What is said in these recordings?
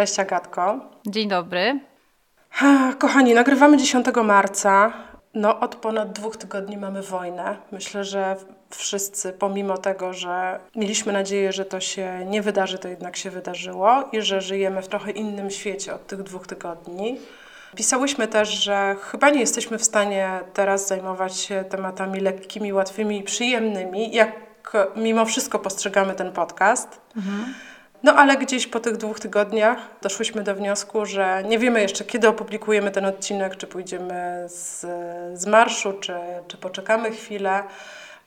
Cześć Agatko. Dzień dobry. Kochani, nagrywamy 10 marca. No od ponad 2 tygodni mamy wojnę. Myślę, że wszyscy, pomimo tego, że mieliśmy nadzieję, że to się nie wydarzy, to jednak się wydarzyło i że żyjemy w trochę innym świecie od tych 2 tygodni. Pisałyśmy też, że chyba nie jesteśmy w stanie teraz zajmować się tematami lekkimi, łatwymi i przyjemnymi, jak mimo wszystko postrzegamy ten podcast. Mhm. No ale gdzieś po tych 2 tygodniach doszłyśmy do wniosku, że nie wiemy jeszcze, kiedy opublikujemy ten odcinek, czy pójdziemy z marszu, czy poczekamy chwilę,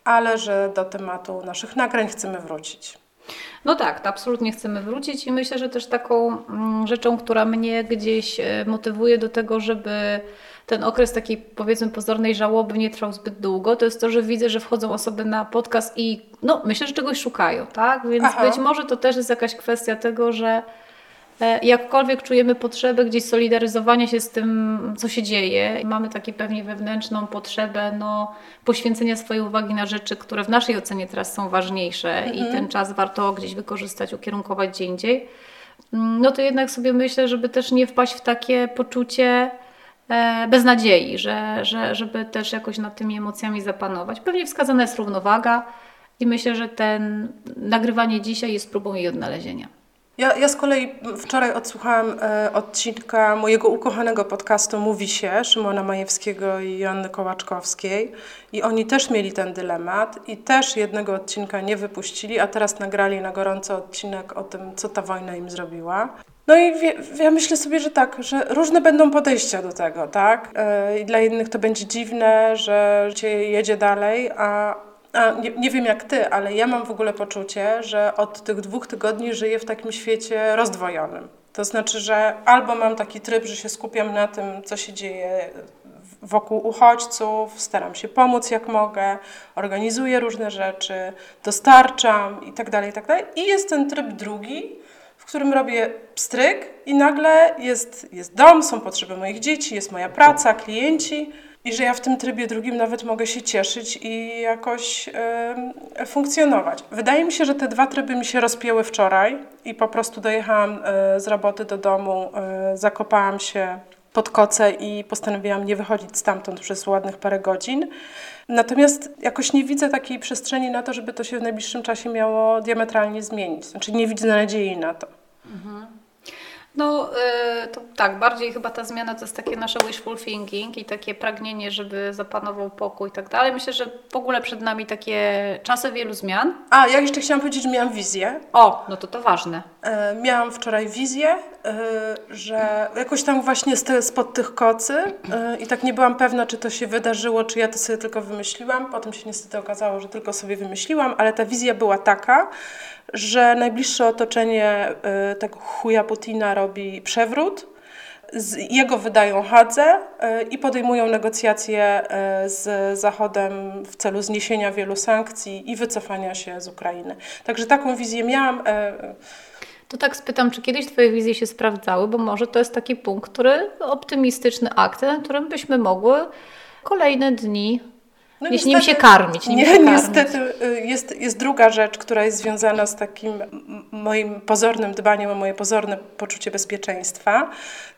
ale że do tematu naszych nagrań chcemy wrócić. No tak, to absolutnie chcemy wrócić i myślę, że też taką rzeczą, która mnie gdzieś motywuje do tego, żeby ten okres takiej, powiedzmy, pozornej żałoby nie trwał zbyt długo, to jest to, że widzę, że wchodzą osoby na podcast i no, myślę, że czegoś szukają, tak? Więc być może to też jest jakaś kwestia tego, że jakkolwiek czujemy potrzebę gdzieś solidaryzowania się z tym, co się dzieje. Mamy taką pewnie wewnętrzną potrzebę poświęcenia swojej uwagi na rzeczy, które w naszej ocenie teraz są ważniejsze i ten czas warto gdzieś wykorzystać, ukierunkować gdzie indziej. No to jednak sobie myślę, żeby też nie wpaść w takie poczucie beznadziei, żeby też jakoś nad tymi emocjami zapanować. Pewnie wskazana jest równowaga i myślę, że nagrywanie dzisiaj jest próbą jej odnalezienia. Ja z kolei wczoraj odsłuchałam odcinka mojego ukochanego podcastu Mówi się, Szymona Majewskiego i Joanny Kołaczkowskiej i oni też mieli ten dylemat i też jednego odcinka nie wypuścili, a teraz nagrali na gorąco odcinek o tym, co ta wojna im zrobiła. No i ja myślę sobie, że tak, że różne będą podejścia do tego, tak? I dla jednych to będzie dziwne, że się jedzie dalej, nie wiem jak ty, ale ja mam w ogóle poczucie, że od tych 2 tygodni żyję w takim świecie rozdwojonym. To znaczy, że albo mam taki tryb, że się skupiam na tym, co się dzieje wokół uchodźców, staram się pomóc jak mogę, organizuję różne rzeczy, dostarczam itd. I jest ten tryb drugi, w którym robię pstryk i nagle jest dom, są potrzeby moich dzieci, jest moja praca, klienci. I że ja w tym trybie drugim nawet mogę się cieszyć i jakoś funkcjonować. Wydaje mi się, że te 2 tryby mi się rozpięły wczoraj i po prostu dojechałam z roboty do domu, zakopałam się pod kocę i postanowiłam nie wychodzić stamtąd przez ładnych parę godzin. Natomiast jakoś nie widzę takiej przestrzeni na to, żeby to się w najbliższym czasie miało diametralnie zmienić. Znaczy nie widzę nadziei na to. Mhm. No to tak, bardziej chyba ta zmiana to jest takie nasze wishful thinking i takie pragnienie, żeby zapanował pokój i tak dalej. Myślę, że w ogóle przed nami takie czasy wielu zmian. A, ja jeszcze chciałam powiedzieć, że miałam wizję. O, no to ważne. Miałam wczoraj wizję, że jakoś tam właśnie spod tych kocy i tak nie byłam pewna, czy to się wydarzyło, czy ja to sobie tylko wymyśliłam. Potem się niestety okazało, że tylko sobie wymyśliłam, ale ta wizja była taka, że najbliższe otoczenie tego chuja Putina robi przewrót, jego wydają chadzę i podejmują negocjacje z Zachodem w celu zniesienia wielu sankcji i wycofania się z Ukrainy. Także taką wizję miałam. To tak spytam, czy kiedyś Twoje wizje się sprawdzały, bo może to jest taki punkt, który optymistyczny akt, na którym byśmy mogły kolejne dni nim się karmić. Niestety jest druga rzecz, która jest związana z takim moim pozornym dbaniem o moje pozorne poczucie bezpieczeństwa.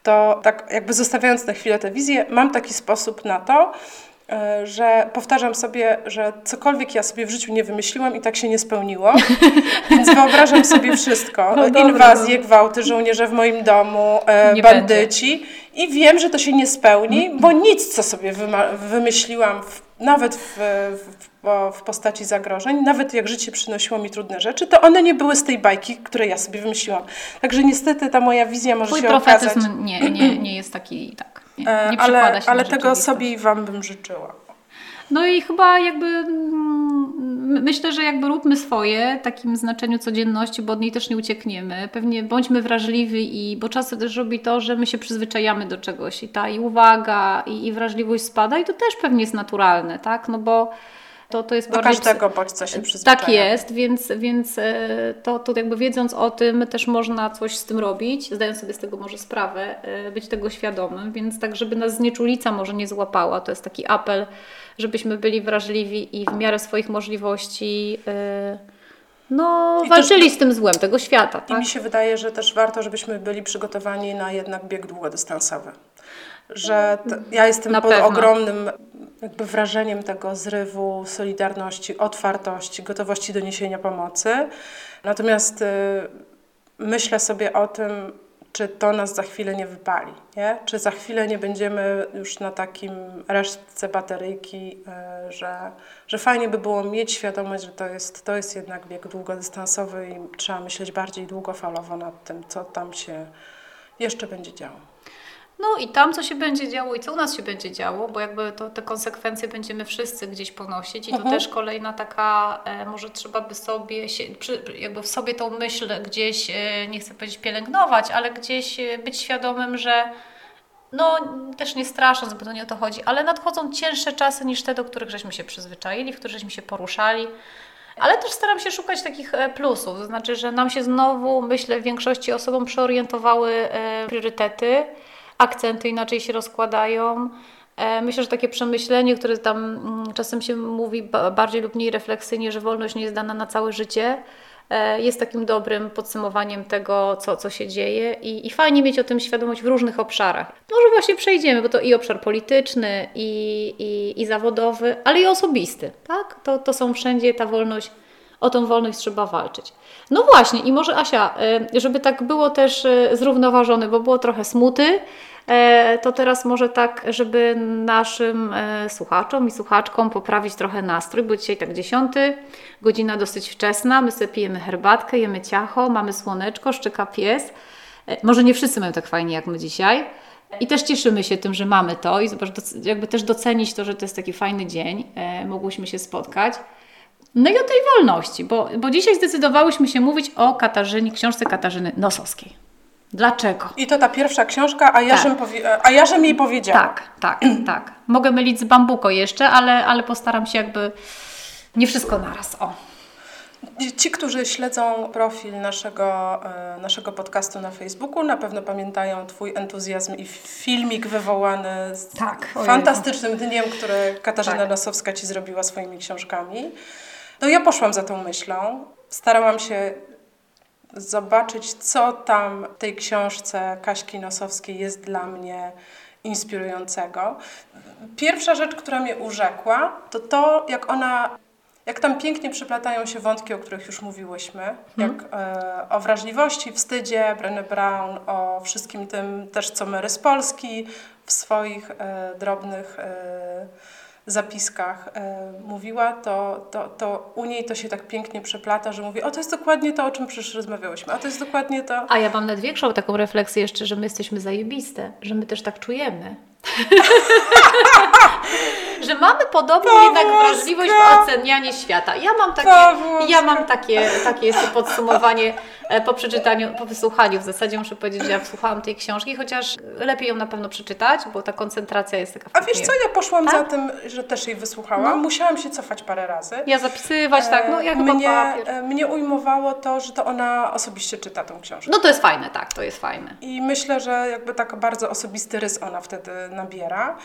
To tak jakby zostawiając na chwilę tę wizję, mam taki sposób na to, że powtarzam sobie, że cokolwiek ja sobie w życiu nie wymyśliłam i tak się nie spełniło, więc wyobrażam sobie wszystko. No inwazje, gwałty, żołnierze w moim domu, bandyci i wiem, że to się nie spełni, bo nic, co sobie wymyśliłam nawet w postaci zagrożeń, nawet jak życie przynosiło mi trudne rzeczy, to one nie były z tej bajki, które ja sobie wymyśliłam. Także niestety ta moja wizja może się okazać... Twój profetyzm nie jest taki... Tak. Nie ale się ale tego sobie i Wam bym życzyła. No i chyba myślę, że róbmy swoje w takim znaczeniu codzienności, bo od niej też nie uciekniemy. Pewnie bądźmy wrażliwi, bo czasem też robi to, że my się przyzwyczajamy do czegoś i ta uwaga i wrażliwość spada i to też pewnie jest naturalne, tak? No bo to jest do bardziej... Do każdego bodźca się przyzwyczaja. Tak jest, więc to wiedząc o tym też można coś z tym robić, zdając sobie z tego może sprawę, być tego świadomym, więc tak, żeby nas znieczulica może nie złapała. To jest taki apel, żebyśmy byli wrażliwi i w miarę swoich możliwości no, walczyli z tym złem tego świata. Tak? I mi się wydaje, że też warto, żebyśmy byli przygotowani na jednak bieg długodystansowy. Że ja jestem pod ogromnym jakby wrażeniem tego zrywu solidarności, otwartości, gotowości do niesienia pomocy. Natomiast myślę sobie o tym, czy to nas za chwilę nie wypali, nie? Czy za chwilę nie będziemy już na takim resztce bateryjki, że fajnie by było mieć świadomość, że to jest jednak bieg długodystansowy i trzeba myśleć bardziej długofalowo nad tym, co tam się jeszcze będzie działo. No i tam, co się będzie działo i co u nas się będzie działo, bo jakby te konsekwencje będziemy wszyscy gdzieś ponosić i to też kolejna taka, może trzeba by sobie, jakby w sobie tą myśl gdzieś, nie chcę powiedzieć pielęgnować, ale gdzieś być świadomym, że no też nie strasząc, bo to nie o to chodzi, ale nadchodzą cięższe czasy niż te, do których żeśmy się przyzwyczaili, w których żeśmy się poruszali. Ale też staram się szukać takich plusów, to znaczy, że nam się znowu, myślę, w większości osobom przeorientowały priorytety, akcenty inaczej się rozkładają. Myślę, że takie przemyślenie, które tam czasem się mówi bardziej lub mniej refleksyjnie, że wolność nie jest dana na całe życie, jest takim dobrym podsumowaniem tego, co się dzieje i fajnie mieć o tym świadomość w różnych obszarach. Może właśnie przejdziemy, bo to i obszar polityczny, i zawodowy, ale i osobisty. Tak? To są wszędzie ta wolność. O tą wolność trzeba walczyć. No właśnie i może Asia, żeby tak było też zrównoważone, bo było trochę smuty, to teraz może tak, żeby naszym słuchaczom i słuchaczkom poprawić trochę nastrój, bo dzisiaj tak 10:00, godzina dosyć wczesna, my sobie pijemy herbatkę, jemy ciacho, mamy słoneczko, szczeka pies. Może nie wszyscy mają tak fajnie jak my dzisiaj. I też cieszymy się tym, że mamy to i jakby też docenić to, że to jest taki fajny dzień, mogłyśmy się spotkać. No i o tej wolności, bo dzisiaj zdecydowałyśmy się mówić o książce Katarzyny Nosowskiej. Dlaczego? I to ta pierwsza książka, a ja żem jej powiedziała. Tak. Mogę mylić z bambuko jeszcze, ale postaram się jakby nie wszystko naraz. O. Ci, którzy śledzą profil naszego podcastu na Facebooku, na pewno pamiętają Twój entuzjazm i filmik wywołany z fantastycznym dniem, który Katarzyna Nosowska Ci zrobiła swoimi książkami. No ja poszłam za tą myślą, starałam się zobaczyć, co tam w tej książce Kaśki Nosowskiej jest dla mnie inspirującego. Pierwsza rzecz, która mnie urzekła, to jak tam pięknie przeplatają się wątki, o których już mówiłyśmy, jak o wrażliwości, wstydzie, Brené Brown, o wszystkim tym też, co Mary z Polski w swoich drobnych zapiskach mówiła, to u niej to się tak pięknie przeplata, że mówi, to jest dokładnie to, o czym przecież rozmawiałyśmy, a to jest dokładnie to. A ja mam nawet większą taką refleksję jeszcze, że my jesteśmy zajebiste, że my też tak czujemy. Że mamy podobną jednak wrażliwość w ocenianie świata. Ja mam takie jest podsumowanie po przeczytaniu, po wysłuchaniu. W zasadzie muszę powiedzieć, że ja wysłuchałam tej książki, chociaż lepiej ją na pewno przeczytać, bo ta koncentracja jest taka... A wiesz co, ja poszłam za tym, że też jej wysłuchałam. No. Musiałam się cofać parę razy. Ja zapisywać, jak papier. Mnie ujmowało to, że to ona osobiście czyta tą książkę. No to jest fajne, tak, to jest fajne. I myślę, że jakby tak bardzo osobisty rys ona wtedy nabiera.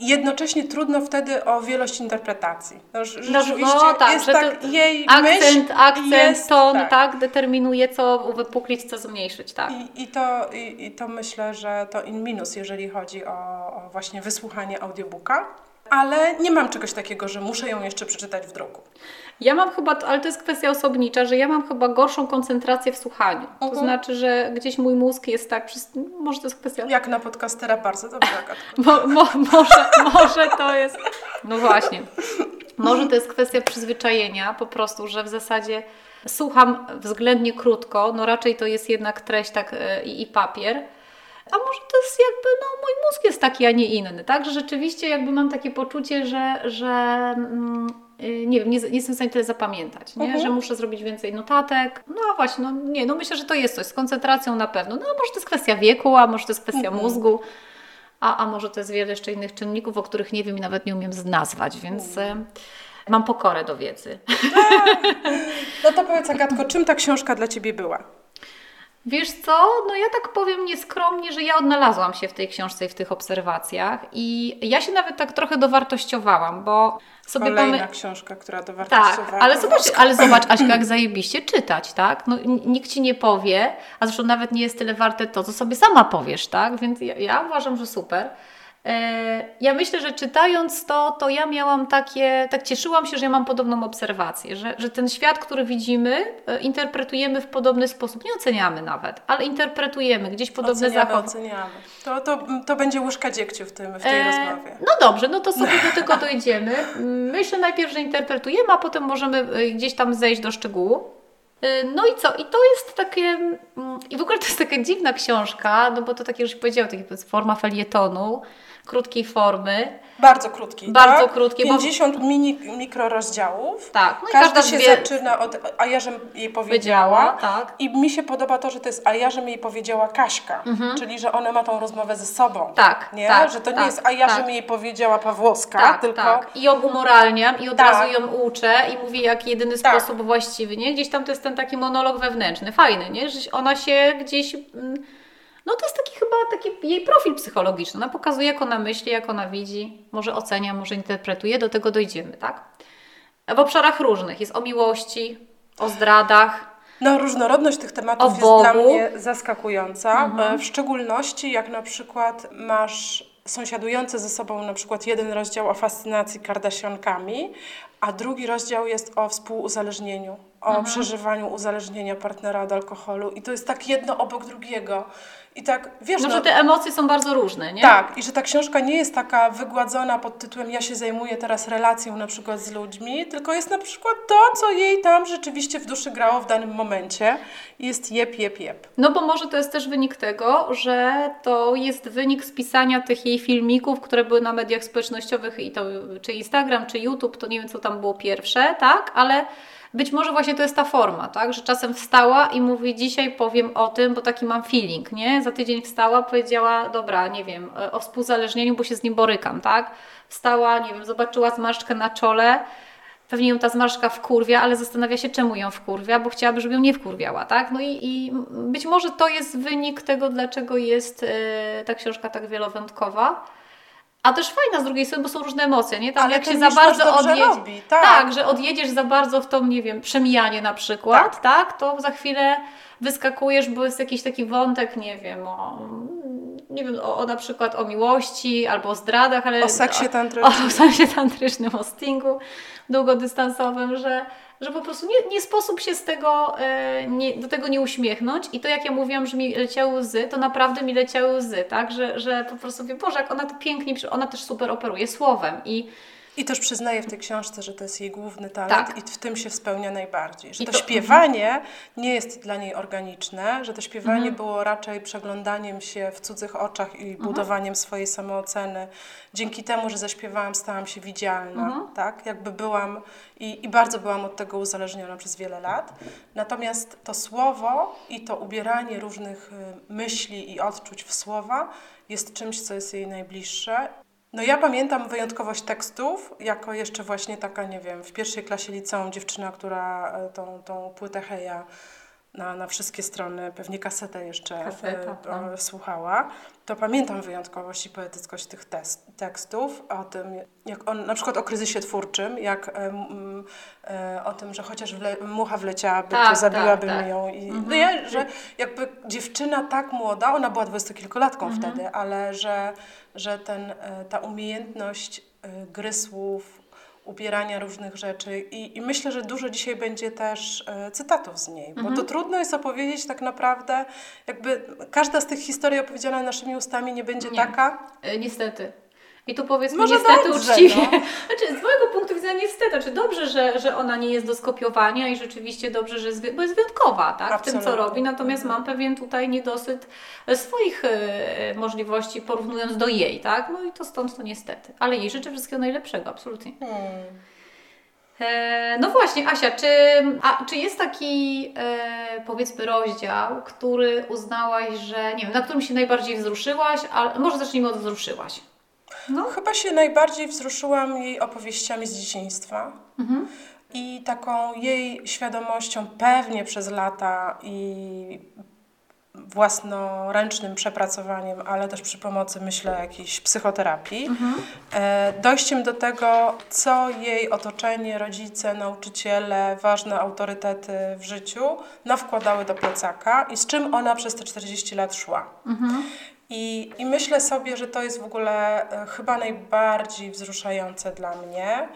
Jednocześnie trudno wtedy o wielość interpretacji. Akcent, ton determinuje, co uwypuklić, co zmniejszyć. Tak. I to myślę, że to in minus, jeżeli chodzi o właśnie wysłuchanie audiobooka. Ale nie mam czegoś takiego, że muszę ją jeszcze przeczytać w druku. Ja mam chyba, ale to jest kwestia osobnicza, że ja mam chyba gorszą koncentrację w słuchaniu. Uh-huh. To znaczy, że gdzieś mój mózg jest tak, może to jest kwestia... Jak na podcastera bardzo dobrze, Agatka. Może to jest... No właśnie. Może to jest kwestia przyzwyczajenia po prostu, że w zasadzie słucham względnie krótko, no raczej to jest jednak treść tak i papier. A może to jest jakby, mój mózg jest taki, a nie inny, tak? Że rzeczywiście jakby mam takie poczucie, że nie jestem w stanie tyle zapamiętać, nie? Mhm. Że muszę zrobić więcej notatek. Myślę, że to jest coś z koncentracją na pewno. Może to jest kwestia wieku, a może to jest kwestia mózgu, a może to jest wiele jeszcze innych czynników, o których nie wiem i nawet nie umiem nazwać, więc... Mam pokorę do wiedzy. No to powiedz, Agatko, czym ta książka dla Ciebie była? Wiesz co, no ja tak powiem nieskromnie, że ja odnalazłam się w tej książce i w tych obserwacjach i ja się nawet tak trochę dowartościowałam, bo sobie książka, która dowartościowała. Tak, ale zobacz Aśka, jak zajebiście czytać, tak? No, nikt Ci nie powie, a zresztą nawet nie jest tyle warte to, co sobie sama powiesz, tak? Więc ja uważam, że super. Ja myślę, że czytając to ja miałam tak cieszyłam się, że ja mam podobną obserwację, że ten świat, który widzimy, interpretujemy w podobny sposób, nie oceniamy nawet, ale interpretujemy gdzieś podobne zachowanie. Oceniamy. To będzie łyżka dziegciu w tej rozmowie. No dobrze, no to sobie do tego dojdziemy. Myślę najpierw, że interpretujemy, a potem możemy gdzieś tam zejść do szczegółu. No i co? I to jest takie... I w ogóle to jest taka dziwna książka, no bo to tak jak już powiedziałam, to jest forma felietonu, krótkiej formy. Bardzo krótkiej, bardzo tak? Krótkiej. 50 mikrorozdziałów. Tak. No każdy się zaczyna od a ja żem jej powiedziała. Tak. I mi się podoba to, że to jest a ja żem jej powiedziała Kaśka. Mhm. Czyli, że ona ma tą rozmowę ze sobą. Tak. Nie? Tak, że to nie jest a ja żem jej powiedziała Pawłowska, tylko... Tak. I ją umoralniam i od razu ją uczę i mówię jak jedyny sposób właściwy. Nie? Gdzieś tam to jest ten taki monolog wewnętrzny. Fajny, nie? Że ona się gdzieś... No to jest taki jej profil psychologiczny. Ona pokazuje, jak ona myśli, jak ona widzi. Może ocenia, może interpretuje. Do tego dojdziemy, tak? W obszarach różnych. Jest o miłości, o zdradach. No różnorodność tych tematów jest dla mnie zaskakująca. Mhm. W szczególności jak na przykład masz sąsiadujące ze sobą na przykład jeden rozdział o fascynacji Kardashiankami, a drugi rozdział jest o współuzależnieniu, o przeżywaniu uzależnienia partnera od alkoholu. I to jest tak jedno obok drugiego. I tak, wiesz, że te emocje są bardzo różne, nie? Tak, i że ta książka nie jest taka wygładzona pod tytułem ja się zajmuję teraz relacją na przykład z ludźmi, tylko jest na przykład to, co jej tam rzeczywiście w duszy grało w danym momencie. Jest jep. No bo może to jest też wynik tego, że to jest wynik spisania tych jej filmików, które były na mediach społecznościowych, i to, czy Instagram, czy YouTube, to nie wiem, co tam było pierwsze, tak? Ale... Być może właśnie to jest ta forma, tak? Że czasem wstała i mówi, dzisiaj powiem o tym, bo taki mam feeling, nie? Za tydzień wstała, powiedziała, dobra, nie wiem, o współzależnieniu, bo się z nim borykam, tak? Wstała, nie wiem, zobaczyła zmarszczkę na czole, pewnie ją ta zmarszczka wkurwia, ale zastanawia się, czemu ją wkurwia, bo chciałaby, żeby ją nie wkurwiała, tak? No i być może to jest wynik tego, dlaczego jest ta książka tak wielowątkowa. A też fajna z drugiej strony, bo są różne emocje, nie? Tam ale jak się za bardzo odjedziesz, tak, że odjedziesz za bardzo w to, nie wiem, przemijanie na przykład, tak? To za chwilę wyskakujesz, bo jest jakiś taki wątek, nie wiem, o na przykład o miłości albo o zdradach, ale o seksie tantrycznym, o stingu długodystansowym, że po prostu nie sposób się z tego, do tego nie uśmiechnąć. I to, jak ja mówiłam, że mi leciały łzy, to naprawdę mi leciały łzy, tak? Że po prostu mówię, Boże, jak ona to pięknie, ona też super operuje słowem. I też przyznaję w tej książce, że to jest jej główny talent i w tym się spełnia najbardziej. Że to śpiewanie nie jest dla niej organiczne, że to śpiewanie było raczej przeglądaniem się w cudzych oczach i budowaniem swojej samooceny. Dzięki temu, że zaśpiewałam, stałam się widzialna. Tak? Jakby byłam i bardzo byłam od tego uzależniona przez wiele lat. Natomiast to słowo i to ubieranie różnych myśli i odczuć w słowa jest czymś, co jest jej najbliższe. No ja pamiętam wyjątkowość tekstów, jako jeszcze właśnie taka, nie wiem, w pierwszej klasie liceum dziewczyna, która tą płytę Heja na wszystkie strony, pewnie kasetę jeszcze słuchała. To pamiętam wyjątkowość i poetyckość tych tekstów, o tym, jak on, na przykład o kryzysie twórczym, jak o tym, że chociaż mucha wleciałaby, to zabiłabym ją. I, no, że jakby dziewczyna tak młoda, ona była 20-kilkulatką wtedy, ale że ta umiejętność gry słów, ubierania różnych rzeczy i myślę, że dużo dzisiaj będzie też cytatów z niej, bo to trudno jest opowiedzieć tak naprawdę, jakby każda z tych historii opowiedziana naszymi ustami nie będzie taka. Niestety. I tu powiedzmy może niestety dobrze, uczciwie. No. Znaczy, z mojego punktu widzenia niestety, czy dobrze, że ona nie jest do skopiowania i rzeczywiście dobrze, że bo jest wyjątkowa, tak? Absolutnie. W tym, co robi. Natomiast mam pewien tutaj niedosyt swoich możliwości, porównując do jej, tak? No i to stąd to niestety. Ale jej życzę wszystkiego najlepszego, absolutnie. No właśnie, Asia, czy jest taki, powiedzmy, rozdział, który uznałaś, że, nie wiem, na którym się najbardziej wzruszyłaś, ale może zacznijmy od wzruszyłaś. No, chyba się najbardziej wzruszyłam jej opowieściami z dzieciństwa i taką jej świadomością pewnie przez lata i własnoręcznym przepracowaniem, ale też przy pomocy, myślę, jakiejś psychoterapii, dojściem do tego, co jej otoczenie, rodzice, nauczyciele, ważne autorytety w życiu nawkładały do plecaka i z czym ona przez te 40 lat szła. I myślę sobie, że to jest w ogóle chyba najbardziej wzruszające dla mnie.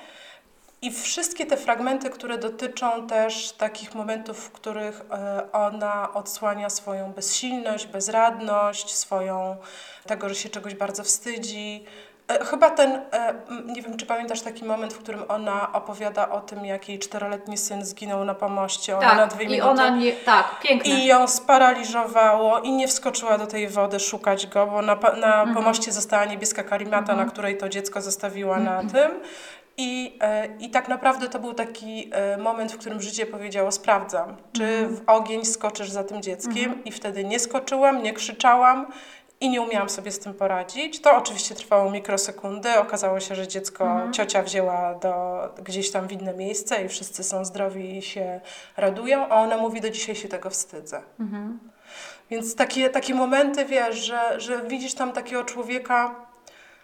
I wszystkie te fragmenty, które dotyczą też takich momentów, w których ona odsłania swoją bezsilność, bezradność, swoją tego, że się czegoś bardzo wstydzi. Chyba ten, nie wiem, czy pamiętasz taki moment, w którym ona opowiada o tym, jak jej 4-letni syn zginął na pomoście, tak, na 2 minuty. Pięknie. I ją sparaliżowało i nie wskoczyła do tej wody szukać go, bo na pomoście została niebieska karimata, na której to dziecko zostawiła na tym. I tak naprawdę to był taki moment, w którym życie powiedziało: sprawdzam, czy w ogień skoczysz za tym dzieckiem, i wtedy nie skoczyłam, nie krzyczałam i nie umiałam sobie z tym poradzić. To oczywiście trwało mikrosekundy, okazało się, że dziecko ciocia wzięła gdzieś tam w inne miejsce i wszyscy są zdrowi i się radują, a ona mówi: do dzisiaj się tego wstydzę. Więc takie momenty, wiesz, że widzisz tam takiego człowieka,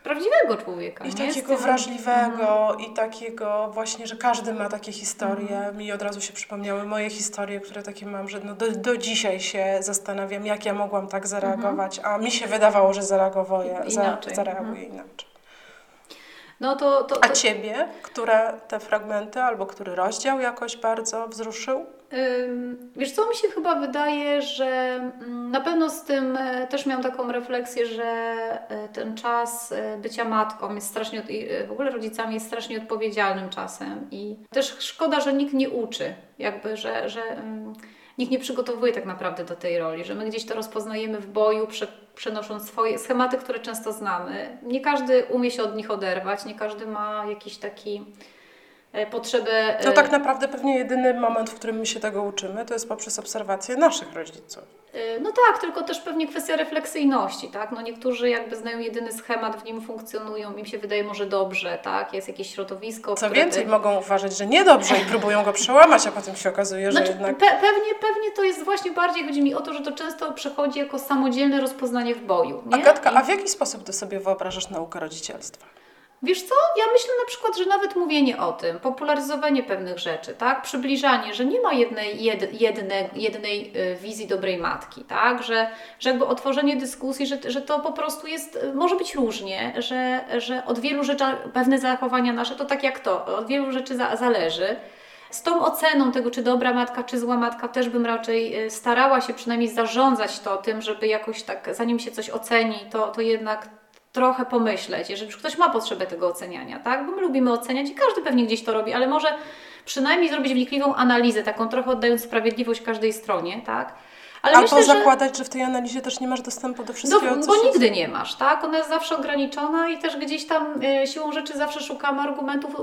prawdziwego człowieka. I takiego wrażliwego, i takiego właśnie, że każdy ma takie historie. Mi od razu się przypomniały moje historie, które takie mam, że do dzisiaj się zastanawiam, jak ja mogłam tak zareagować, a mi się wydawało, że zareaguję inaczej. No to... A Ciebie? Które te fragmenty albo który rozdział jakoś bardzo wzruszył? Wiesz co, mi się chyba wydaje, że na pewno z tym też miałam taką refleksję, że ten czas bycia matką jest strasznie, w ogóle rodzicami jest strasznie odpowiedzialnym czasem i też szkoda, że nikt nie uczy, jakby, że nikt nie przygotowuje tak naprawdę do tej roli, że my gdzieś to rozpoznajemy w boju, przenosząc swoje schematy, które często znamy. Nie każdy umie się od nich oderwać, nie każdy ma jakiś taki... potrzeby... No tak naprawdę pewnie jedyny moment, w którym my się tego uczymy, to jest poprzez obserwację naszych rodziców. No tak, tylko też pewnie kwestia refleksyjności, tak? No niektórzy jakby znają jedyny schemat, w nim funkcjonują, im się wydaje może dobrze, tak? Jest jakieś środowisko... Co więcej, mogą uważać, że niedobrze i próbują go przełamać, a potem się okazuje, że jednak... Pewnie to jest właśnie bardziej, chodzi mi o to, że to często przychodzi jako samodzielne rozpoznanie w boju, nie? Agatka, a w jaki sposób Ty sobie wyobrażasz naukę rodzicielstwa? Wiesz co, ja myślę na przykład, że nawet mówienie o tym, popularyzowanie pewnych rzeczy, tak, przybliżanie, że nie ma jednej wizji dobrej matki, tak, że jakby otworzenie dyskusji, że to po prostu jest, może być różnie, że od wielu rzeczy pewne zachowania nasze, to tak jak to, od wielu rzeczy zależy. Z tą oceną tego, czy dobra matka, czy zła matka, też bym raczej starała się przynajmniej zarządzać to tym, żeby jakoś tak, zanim się coś oceni, to jednak trochę pomyśleć, jeżeli ktoś ma potrzebę tego oceniania, tak? Bo my lubimy oceniać i każdy pewnie gdzieś to robi, ale może przynajmniej zrobić wnikliwą analizę, taką trochę oddając sprawiedliwość każdej stronie, tak? Ale albo myślę, zakładać, że w tej analizie też nie masz dostępu do wszystkiego, bo nigdy nie masz, tak? Ona jest zawsze ograniczona i też gdzieś tam siłą rzeczy zawsze szukamy argumentów,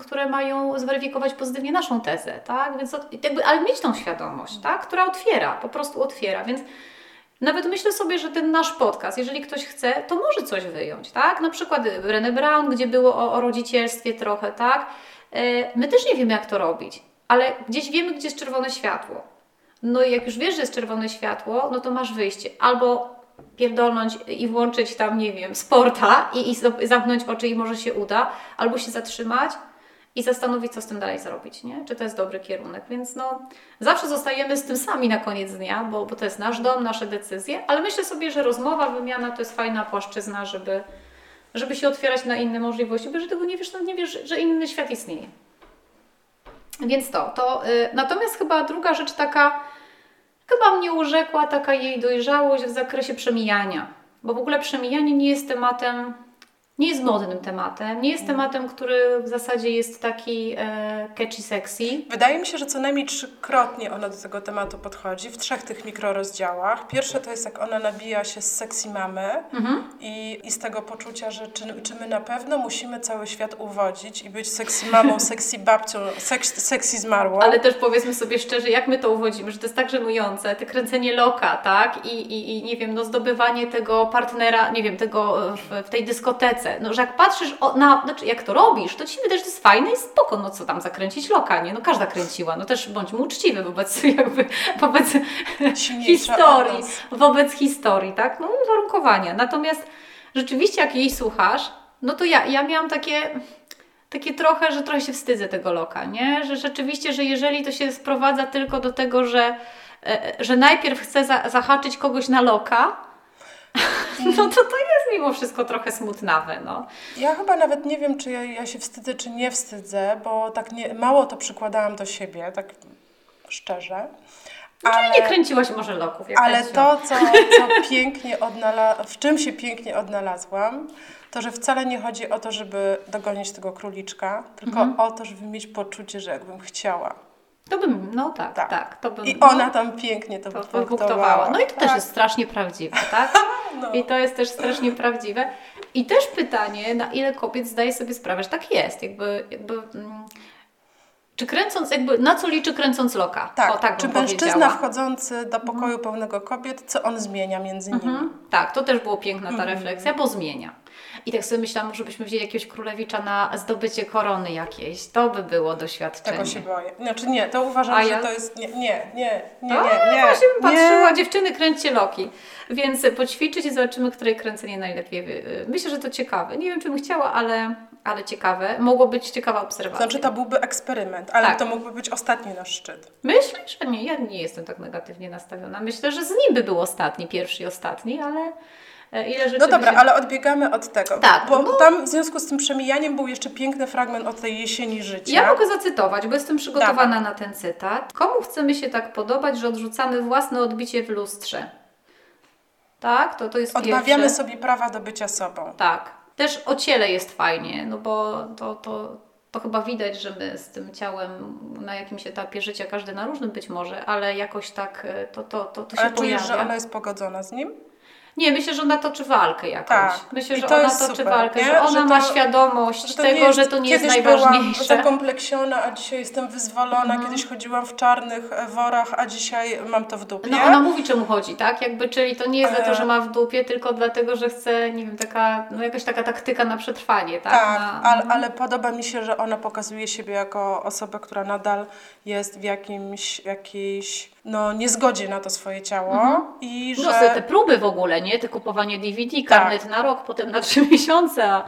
które mają zweryfikować pozytywnie naszą tezę, tak? Więc jakby, ale mieć tą świadomość, tak? Która otwiera, po prostu otwiera, więc nawet myślę sobie, że ten nasz podcast, jeżeli ktoś chce, to może coś wyjąć, tak? Na przykład Brené Brown, gdzie było o rodzicielstwie trochę, tak? My też nie wiemy, jak to robić, ale gdzieś wiemy, gdzie jest czerwone światło. No i jak już wiesz, że jest czerwone światło, no to masz wyjście. Albo pierdolnąć i włączyć tam, nie wiem, sporta i zamknąć oczy i może się uda, albo się zatrzymać i zastanowić, co z tym dalej zrobić, nie? Czy to jest dobry kierunek, więc no zawsze zostajemy z tym sami na koniec dnia, bo to jest nasz dom, nasze decyzje, ale myślę sobie, że rozmowa, wymiana to jest fajna płaszczyzna, żeby się otwierać na inne możliwości, bo że tego nie wiesz, no nie wiesz, że inny świat istnieje. Więc natomiast chyba druga rzecz taka, chyba mnie urzekła taka jej dojrzałość w zakresie przemijania, bo w ogóle przemijanie nie jest modnym tematem, nie jest tematem, który w zasadzie jest taki catchy, sexy. Wydaje mi się, że co najmniej 3-krotnie ona do tego tematu podchodzi, w 3 tych mikrorozdziałach. Pierwsze to jest, jak ona nabija się z sexy mamy i z tego poczucia, że czy my na pewno musimy cały świat uwodzić i być sexy mamą, sexy babcią, sexy zmarłą. Ale też powiedzmy sobie szczerze, jak my to uwodzimy, że to jest tak żenujące, te kręcenie loka, tak? I nie wiem, no zdobywanie tego partnera, nie wiem, tego w tej dyskotece, serce, no, że jak patrzysz, znaczy jak to robisz, to Ci się wydaje, że to jest fajne i spoko, no co tam zakręcić lokanie, no każda kręciła, no też bądźmy uczciwi wobec historii, wobec historii, tak, no warunkowania. Natomiast rzeczywiście jak jej słuchasz, no to ja miałam takie trochę, że trochę się wstydzę tego loka, nie? Że rzeczywiście, że jeżeli to się sprowadza tylko do tego, że najpierw chcę zahaczyć kogoś na loka, no to jest mimo wszystko trochę smutnawe, no. Ja chyba nawet nie wiem, czy ja się wstydzę, czy nie wstydzę, bo tak mało to przykładałam do siebie, tak szczerze. Ale nie kręciłaś może loków. Ale to, co pięknie w czym się pięknie odnalazłam, to, że wcale nie chodzi o to, żeby dogonić tego króliczka, tylko o to, żeby mieć poczucie, że jakbym chciała. To bym, no tak. To bym, ona tam pięknie to wypunktowała. No i to też jest strasznie prawdziwe, tak? No. I to jest też strasznie prawdziwe. I też pytanie, na ile kobiet zdaje sobie sprawę, że tak jest. Czy kręcąc, na co liczy kręcąc loka? Tak, czy mężczyzna wchodzący do pokoju pełnego kobiet, co on zmienia między nimi? Tak, to też było piękna ta refleksja, bo zmienia. I tak sobie myślałam, żebyśmy wzięli jakiegoś królewicza na zdobycie korony jakiejś. To by było doświadczenie. Tego się boję. Znaczy nie, to uważam, że to jest... Nie. Ja właśnie bym patrzyła, dziewczyny, kręćcie loki. Więc poćwiczyć i zobaczymy, które kręcenie najlepiej. Myślę, że to ciekawe. Nie wiem, czy bym chciała, ale ciekawe. Mogło być ciekawa obserwacja. Znaczy to byłby eksperyment, ale to mógłby być ostatni nasz szczyt. Myślę, że nie. Ja nie jestem tak negatywnie nastawiona. Myślę, że z nim by był ostatni, pierwszy i ostatni, ale... No dobra, ale odbiegamy od tego, tak, bo tam w związku z tym przemijaniem był jeszcze piękny fragment o tej jesieni życia. Ja mogę zacytować, bo jestem przygotowana na ten cytat. Komu chcemy się tak podobać, że odrzucamy własne odbicie w lustrze? Tak, to jest pierwsze. Odmawiamy sobie prawa do bycia sobą. Tak, też o ciele jest fajnie, no bo to chyba widać, że my z tym ciałem na jakimś etapie życia, każdy na różnym być może, ale jakoś tak to się pojawia. A czujesz, że ona jest pogodzona z nim? Nie, myślę, że ona toczy walkę jakąś. Tak. Myślę, że ona toczy walkę, nie? Że ona ma świadomość że to nie jest najważniejsze. Byłam zakompleksiona, a dzisiaj jestem wyzwolona. Kiedyś chodziłam w czarnych worach, a dzisiaj mam to w dupie. No ona mówi, czemu chodzi, tak? Czyli to nie jest dlatego, że ma w dupie, tylko dlatego, że chce, nie wiem, jakaś taka taktyka na przetrwanie, tak? Tak, ale podoba mi się, że ona pokazuje siebie jako osobę, która nadal jest w jakiejś niezgodzie na to swoje ciało. I że... te próby w ogóle, nie? Te kupowanie DVD, karnet na rok, potem na 3 miesiące,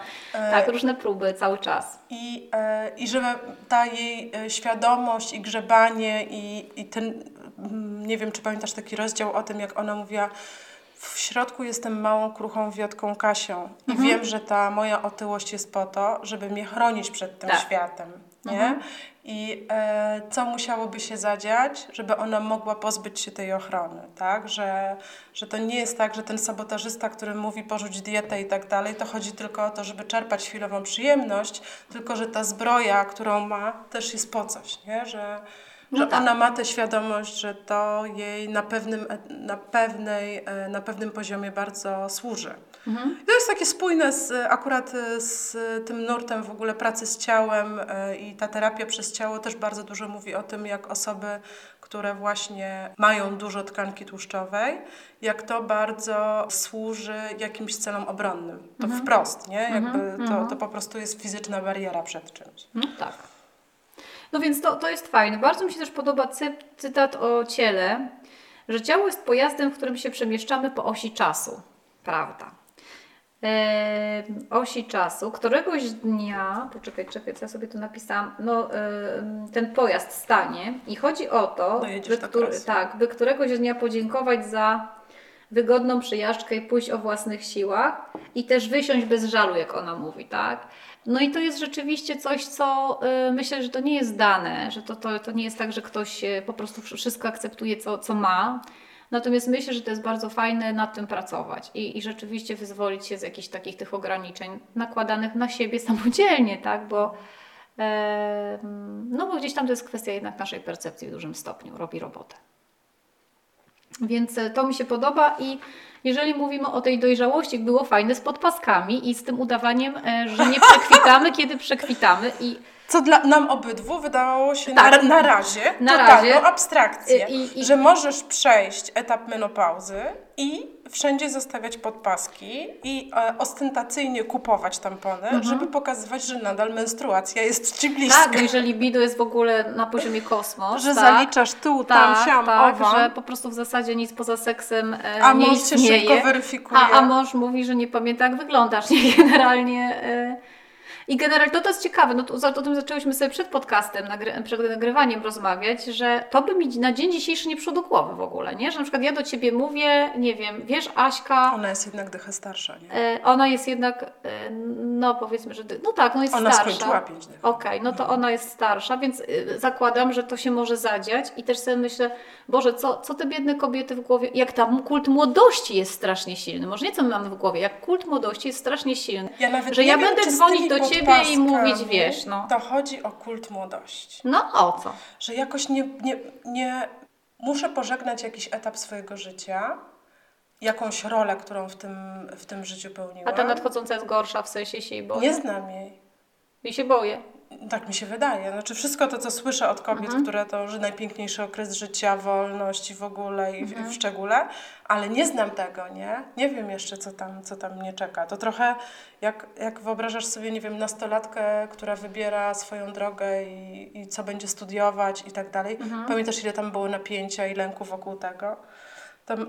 różne próby cały czas. I że ta jej świadomość i grzebanie i ten, nie wiem, czy pamiętasz taki rozdział o tym, jak ona mówiła, w środku jestem małą, kruchą, wiotką Kasią i wiem, że ta moja otyłość jest po to, żeby mnie chronić przed tym światem, nie? I co musiałoby się zadziać, żeby ona mogła pozbyć się tej ochrony, tak? Że to nie jest tak, że ten sabotażysta, który mówi porzuć dietę i tak dalej, to chodzi tylko o to, żeby czerpać chwilową przyjemność, tylko że ta zbroja, którą ma, też jest po coś, nie? Że ona ma tę świadomość, że to jej na pewnym poziomie bardzo służy. I to jest takie spójne akurat z tym nurtem w ogóle pracy z ciałem i ta terapia przez ciało też bardzo dużo mówi o tym, jak osoby, które właśnie mają dużo tkanki tłuszczowej, jak to bardzo służy jakimś celom obronnym. To wprost, nie? To po prostu jest fizyczna bariera przed czymś. No tak. No więc to jest fajne. Bardzo mi się też podoba cytat o ciele, że ciało jest pojazdem, w którym się przemieszczamy po osi czasu. Prawda. Osi czasu. Któregoś dnia, poczekaj, co ja sobie tu napisałam, ten pojazd stanie i chodzi o to, by któregoś dnia podziękować za wygodną przyjażdżkę i pójść o własnych siłach i też wysiąść bez żalu, jak ona mówi, tak? No i to jest rzeczywiście coś, co myślę, że to nie jest dane, że to nie jest tak, że ktoś po prostu wszystko akceptuje, co ma. Natomiast myślę, że to jest bardzo fajne nad tym pracować i rzeczywiście wyzwolić się z jakichś takich tych ograniczeń nakładanych na siebie samodzielnie, tak? Bo gdzieś tam to jest kwestia jednak naszej percepcji w dużym stopniu, robi robotę. Więc to mi się podoba i jeżeli mówimy o tej dojrzałości, było fajne z podpaskami i z tym udawaniem, że nie przekwitamy, kiedy przekwitamy i Co dla nam obydwu wydawało się tak, na razie totalną abstrakcję, że możesz przejść etap menopauzy i wszędzie zostawiać podpaski i ostentacyjnie kupować tampony, żeby pokazywać, że nadal menstruacja jest ci bliska. Tak, że libido jest w ogóle na poziomie kosmos. Że zaliczasz tu, tam, siam, owam. Że po prostu w zasadzie nic poza seksem nie istnieje. A mąż się szybko weryfikuje. A mąż mówi, że nie pamięta jak wyglądasz. Generalnie... I generalnie to jest ciekawe, no to o tym zaczęłyśmy sobie przed podcastem, przed nagrywaniem rozmawiać, że to by mi na dzień dzisiejszy nie przyszło do głowy w ogóle, nie? Że na przykład ja do Ciebie mówię, nie wiem, wiesz Aśka... Ona jest jednak dychę starsza, nie? Ona jest jednak, no powiedzmy, że... No tak, no jest ona starsza. Ona skończyła 5 dych. Okej, no to ona jest starsza, więc zakładam, że to się może zadziać i też sobie myślę, Boże, co te biedne kobiety w głowie... Jak tam kult młodości jest strasznie silny, może nie co my mamy w głowie, jak kult młodości jest strasznie silny, że ja będę dzwonić do Ciebie i mówić, wiesz, no. To chodzi o kult młodości. No o co? Że jakoś nie muszę pożegnać jakiś etap swojego życia, jakąś rolę, którą w tym życiu pełniłam. A ta nadchodząca jest gorsza, w sensie się jej boję. Nie znam jej. I się boję. Tak mi się wydaje. Znaczy wszystko to, co słyszę od kobiet, które to, że najpiękniejszy okres życia, wolności w ogóle i w szczególe, ale nie znam tego, nie? Nie wiem jeszcze, co tam mnie czeka. To trochę jak wyobrażasz sobie, nie wiem, nastolatkę, która wybiera swoją drogę i co będzie studiować i tak dalej. Pamiętasz, ile tam było napięcia i lęku wokół tego?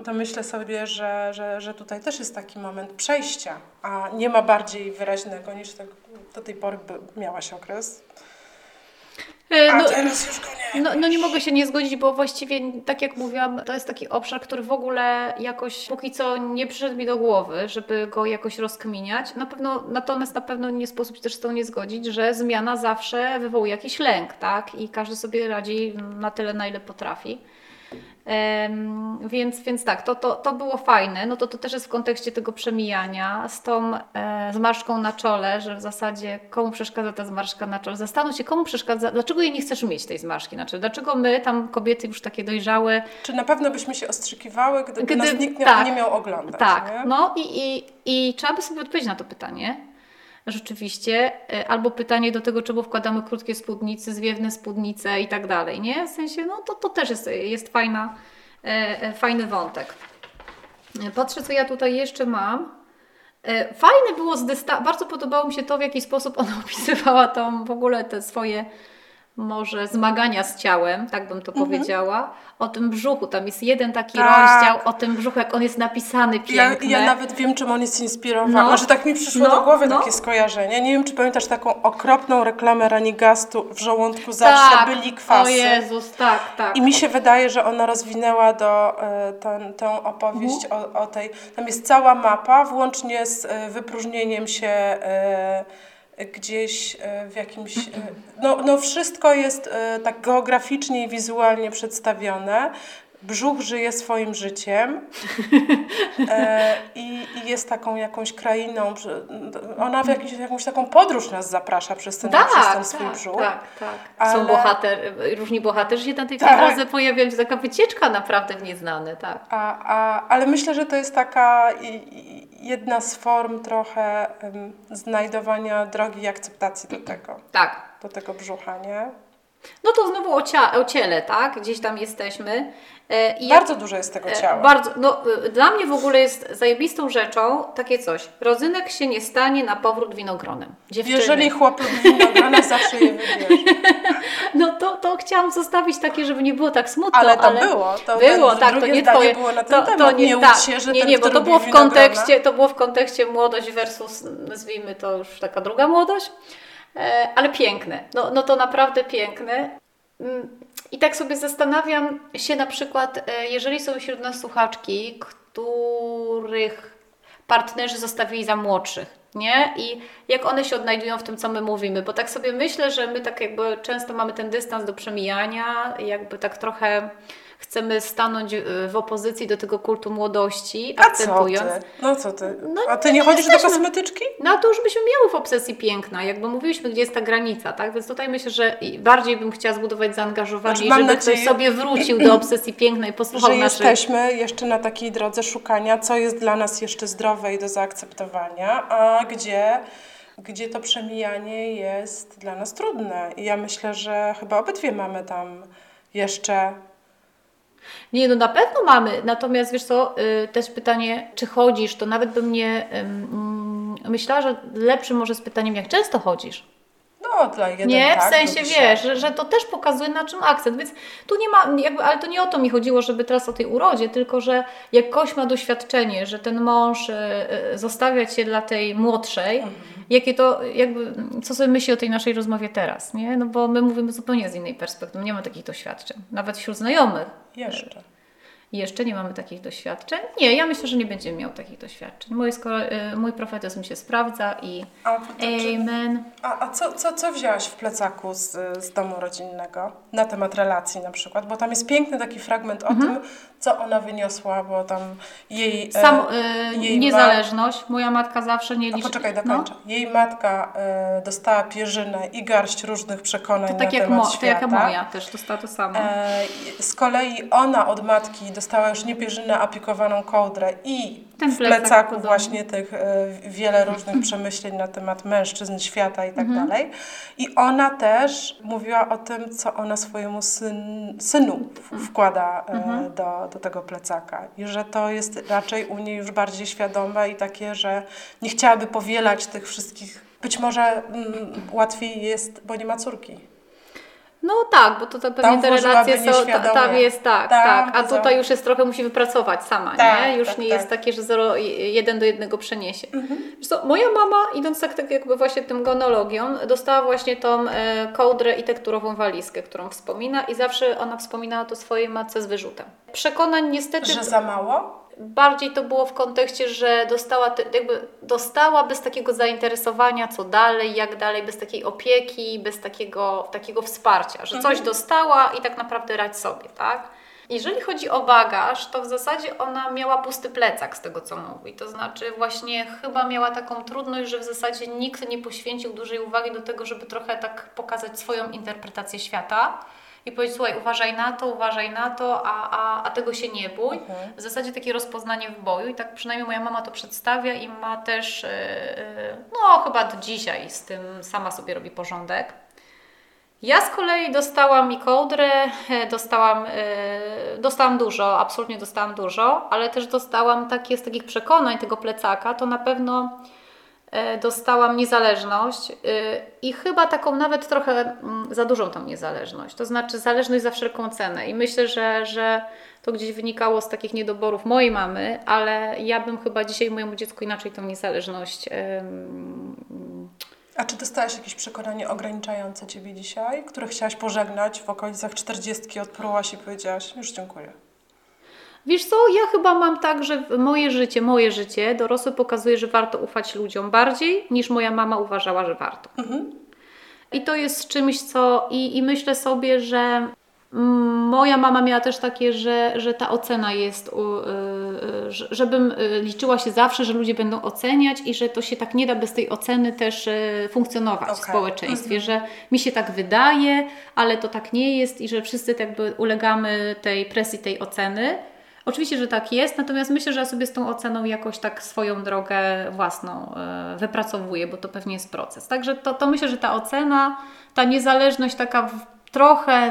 To myślę sobie, że tutaj też jest taki moment przejścia, a nie ma bardziej wyraźnego niż tak do tej pory miałaś okres. A teraz już go nie. No nie mogę się nie zgodzić, bo właściwie, tak jak mówiłam, to jest taki obszar, który w ogóle jakoś póki co nie przyszedł mi do głowy, żeby go jakoś rozkminiać. Natomiast na pewno nie sposób się też z tą nie zgodzić, że zmiana zawsze wywołuje jakiś lęk, tak? I każdy sobie radzi na tyle, na ile potrafi. Więc tak, to było fajne, no to też jest w kontekście tego przemijania z tą zmarszką na czole, że w zasadzie komu przeszkadza ta zmarszka na czole, zastanów się komu przeszkadza, dlaczego jej nie chcesz mieć tej zmarszki, znaczy dlaczego my tam kobiety już takie dojrzałe. Czy na pewno byśmy się ostrzykiwały, gdyby nas nikt nie miał oglądać. Tak, nie? No i trzeba by sobie odpowiedzieć na to pytanie. Rzeczywiście, albo pytanie do tego, czemu wkładamy krótkie spódnice, zwiewne spódnice i tak dalej, nie? W sensie, no to też jest fajny wątek. Patrzę, co ja tutaj jeszcze mam. Fajne było, bardzo podobało mi się to, w jaki sposób ona opisywała tam w ogóle te swoje może zmagania z ciałem, tak bym to powiedziała, o tym brzuchu. Tam jest jeden taki rozdział o tym brzuchu, jak on jest napisany pięknie. Ja nawet wiem, czym on jest inspirowany. Że tak mi przyszło do głowy takie skojarzenie. Nie wiem, czy pamiętasz taką okropną reklamę Ranigastu, w żołądku zawsze byli kwasy. O Jezus, tak. I mi się wydaje, że ona rozwinęła tę opowieść o tej... Tam jest cała mapa, włącznie z wypróżnieniem się... gdzieś w jakimś... No wszystko jest tak geograficznie i wizualnie przedstawione. Brzuch żyje swoim życiem i jest taką jakąś krainą. Ona w jakąś taką podróż nas zaprasza przez ten swój brzuch. Tak. Ale... Są różni bohaterzy na tej drodze pojawiają się, taka wycieczka naprawdę w nieznane. Tak. Ale myślę, że to jest taka jedna z form trochę znajdowania drogi i akceptacji do tego brzucha, nie? No to znowu o ciele, tak? Gdzieś tam jesteśmy. Bardzo dużo jest tego ciała. Dla mnie w ogóle jest zajebistą rzeczą takie coś. Rodzynek się nie stanie na powrót winogronem. Dziewczyny. Jeżeli chłop lubi winogrona, zawsze je wybierze. No to chciałam zostawić takie, żeby nie było tak smutno. Ale było. To nie twoje. Było na ten temat. Bo to było w kontekście młodość versus, nazwijmy to już taka druga młodość. Ale piękne, no to naprawdę piękne. I tak sobie zastanawiam się na przykład, jeżeli są wśród nas słuchaczki, których partnerzy zostawili za młodszych, nie? I jak one się odnajdują w tym, co my mówimy, bo tak sobie myślę, że my tak jakby często mamy ten dystans do przemijania, jakby tak trochę... Chcemy stanąć w opozycji do tego kultu młodości, akcentując. Co ty? A ty nie chodzisz do kosmetyczki? No to już byśmy miały w obsesji piękna, jakby mówiliśmy, gdzie jest ta granica, tak? Więc tutaj myślę, że bardziej bym chciała zbudować zaangażowanie, żeby ktoś sobie wrócił do obsesji piękna i posłuchał naszych... Jesteśmy jeszcze na takiej drodze szukania, co jest dla nas jeszcze zdrowe i do zaakceptowania, a gdzie... gdzie to przemijanie jest dla nas trudne. I ja myślę, że chyba obydwie mamy tam jeszcze... Nie, no na pewno mamy. Natomiast wiesz co, też pytanie, czy chodzisz, to nawet bym nie... Myślała, że lepszym może z pytaniem, jak często chodzisz. No, dla jednego. Nie, tak, w sensie wiesz, że to też pokazuje, na czym akcent. Więc tu nie ma, jakby, ale to nie o to mi chodziło, żeby teraz o tej urodzie, tylko że jak ktoś ma doświadczenie, że ten mąż zostawia cię dla tej młodszej, jakie to, jakby, co sobie myśli o tej naszej rozmowie teraz, nie? No bo my mówimy zupełnie z innej perspektywy, nie ma takich doświadczeń, nawet wśród znajomych. Jeszcze. Jeszcze nie mamy takich doświadczeń? Nie, ja myślę, że nie będziemy miał takich doświadczeń. Mój profetyzm się sprawdza i amen. Co wzięłaś w plecaku z domu rodzinnego na temat relacji na przykład? Bo tam jest piękny taki fragment o tym, co ona wyniosła, bo tam jej... jej niezależność. Moja matka zawsze nie liczy... Poczekaj, dokończę. No? Jej matka dostała pierzynę i garść różnych przekonań to tak na temat świata. To jak moja też dostała to samo. Z kolei ona od matki dostała już nie pierzynę, a pikowaną kołdrę i ten w plecaku właśnie tych wiele różnych przemyśleń na temat mężczyzn, świata i tak dalej. I ona też mówiła o tym, co ona swojemu synu wkłada do tego plecaka. I że to jest raczej u niej już bardziej świadome i takie, że nie chciałaby powielać tych wszystkich. Być może łatwiej jest, bo nie ma córki. No tak, bo to pewnie te relacje są, tam jest tak, a tutaj już jest trochę, musi wypracować sama, tak, nie? Już tak, nie tak. Jest takie, że 1 do 1 przeniesie. Zresztą moja mama, idąc tak jakby właśnie tym gonologią, dostała właśnie tą kołdrę i tekturową walizkę, którą wspomina i zawsze ona wspominała to swojej matce z wyrzutem. Przekonań niestety... Że za mało? Bardziej to było w kontekście, że dostała bez takiego zainteresowania, co dalej, jak dalej, bez takiej opieki, bez takiego wsparcia, że coś dostała i tak naprawdę radź sobie, tak? Jeżeli chodzi o bagaż, to w zasadzie ona miała pusty plecak z tego, co mówi. To znaczy właśnie chyba miała taką trudność, że w zasadzie nikt nie poświęcił dużej uwagi do tego, żeby trochę tak pokazać swoją interpretację świata. I powiedzieć, słuchaj, uważaj na to, a tego się nie bój. W zasadzie takie rozpoznanie w boju i tak przynajmniej moja mama to przedstawia i ma też, chyba do dzisiaj z tym sama sobie robi porządek. Ja z kolei dostałam mi kołdrę, dostałam dużo, absolutnie dostałam dużo, ale też dostałam takie z takich przekonań tego plecaka, to na pewno... Dostałam niezależność i chyba taką nawet trochę za dużą tą niezależność. To znaczy zależność za wszelką cenę. I myślę, że to gdzieś wynikało z takich niedoborów mojej mamy, ale ja bym chyba dzisiaj mojemu dziecku inaczej tą niezależność... A czy dostałaś jakieś przekonanie ograniczające Ciebie dzisiaj, które chciałaś pożegnać w okolicach 40, odprułaś i powiedziałaś już dziękuję? Wiesz co, ja chyba mam tak, że moje życie dorosłe pokazuje, że warto ufać ludziom bardziej niż moja mama uważała, że warto. I to jest czymś, co... I myślę sobie, że moja mama miała też takie, że ta ocena jest... żebym liczyła się zawsze, że ludzie będą oceniać i że to się tak nie da bez tej oceny też funkcjonować w społeczeństwie, że mi się tak wydaje, ale to tak nie jest i że wszyscy jakby ulegamy tej presji, tej oceny. Oczywiście, że tak jest, natomiast myślę, że ja sobie z tą oceną jakoś tak swoją drogę własną wypracowuję, bo to pewnie jest proces. Także to myślę, że ta ocena, ta niezależność taka trochę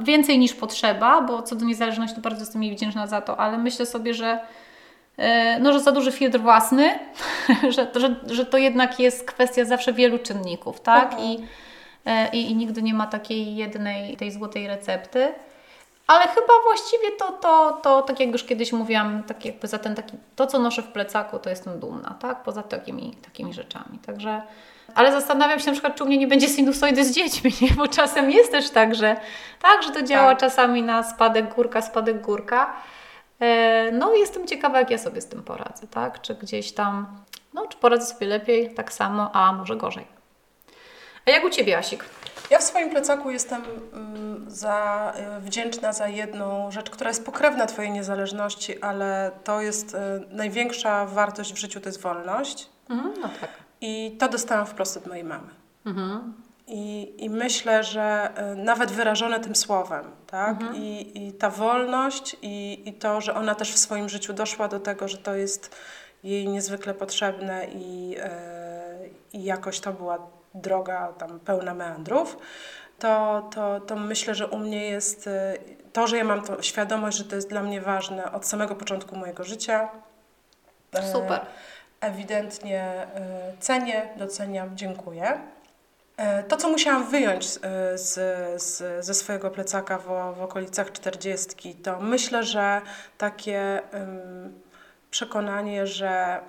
więcej niż potrzeba, bo co do niezależności to bardzo jestem jej wdzięczna za to, ale myślę sobie, że, że za duży filtr własny, że to jednak jest kwestia zawsze wielu czynników, tak? I nigdy nie ma takiej jednej, tej złotej recepty. Ale chyba właściwie to, tak jak już kiedyś mówiłam, tak jakby za ten taki, to co noszę w plecaku, to jestem dumna, tak? Poza takimi rzeczami. Także, ale zastanawiam się na przykład, czy u mnie nie będzie sinusoidy z dziećmi, nie? Bo czasem jest też tak, że to działa czasami na spadek górka. Jestem ciekawa, jak ja sobie z tym poradzę, tak? Czy gdzieś tam, czy poradzę sobie lepiej, tak samo, a może gorzej. A jak u Ciebie, Asik? Ja w swoim plecaku jestem wdzięczna za jedną rzecz, która jest pokrewna Twojej niezależności, ale to jest największa wartość w życiu, to jest wolność. Tak. I to dostałam wprost od mojej mamy. I myślę, że nawet wyrażone tym słowem, tak? I ta wolność i to, że ona też w swoim życiu doszła do tego, że to jest jej niezwykle potrzebne i jakoś to była droga tam pełna meandrów, to myślę, że u mnie jest to, że ja mam tą świadomość, że to jest dla mnie ważne od samego początku mojego życia. Super. Ewidentnie cenię, doceniam, dziękuję. To, co musiałam wyjąć ze swojego plecaka w okolicach 40, to myślę, że takie przekonanie, że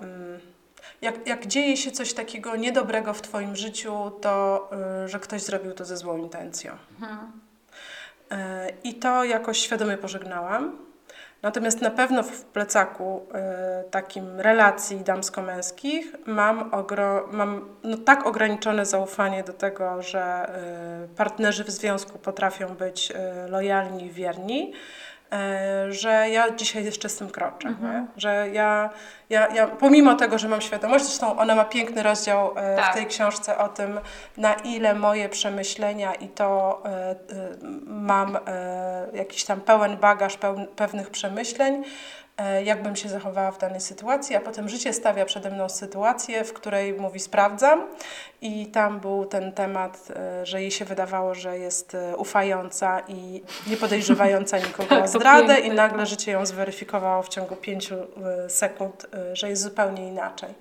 jak dzieje się coś takiego niedobrego w Twoim życiu, to że ktoś zrobił to ze złą intencją. Mhm. I to jakoś świadomie pożegnałam. Natomiast na pewno w plecaku takim relacji damsko-męskich mam tak ograniczone zaufanie do tego, że partnerzy w związku potrafią być lojalni i wierni, że ja dzisiaj jeszcze z tym kroczę, mhm. Że ja pomimo tego, że mam świadomość, zresztą ona ma piękny rozdział w tej książce o tym, na ile moje przemyślenia i to mam jakiś tam pełen bagaż pewnych przemyśleń, jakbym się zachowała w danej sytuacji, a potem życie stawia przede mną sytuację, w której mówi sprawdzam i tam był ten temat, że jej się wydawało, że jest ufająca i nie podejrzewająca nikogo o zdradę i nagle życie ją zweryfikowało w ciągu 5 sekund, że jest zupełnie inaczej.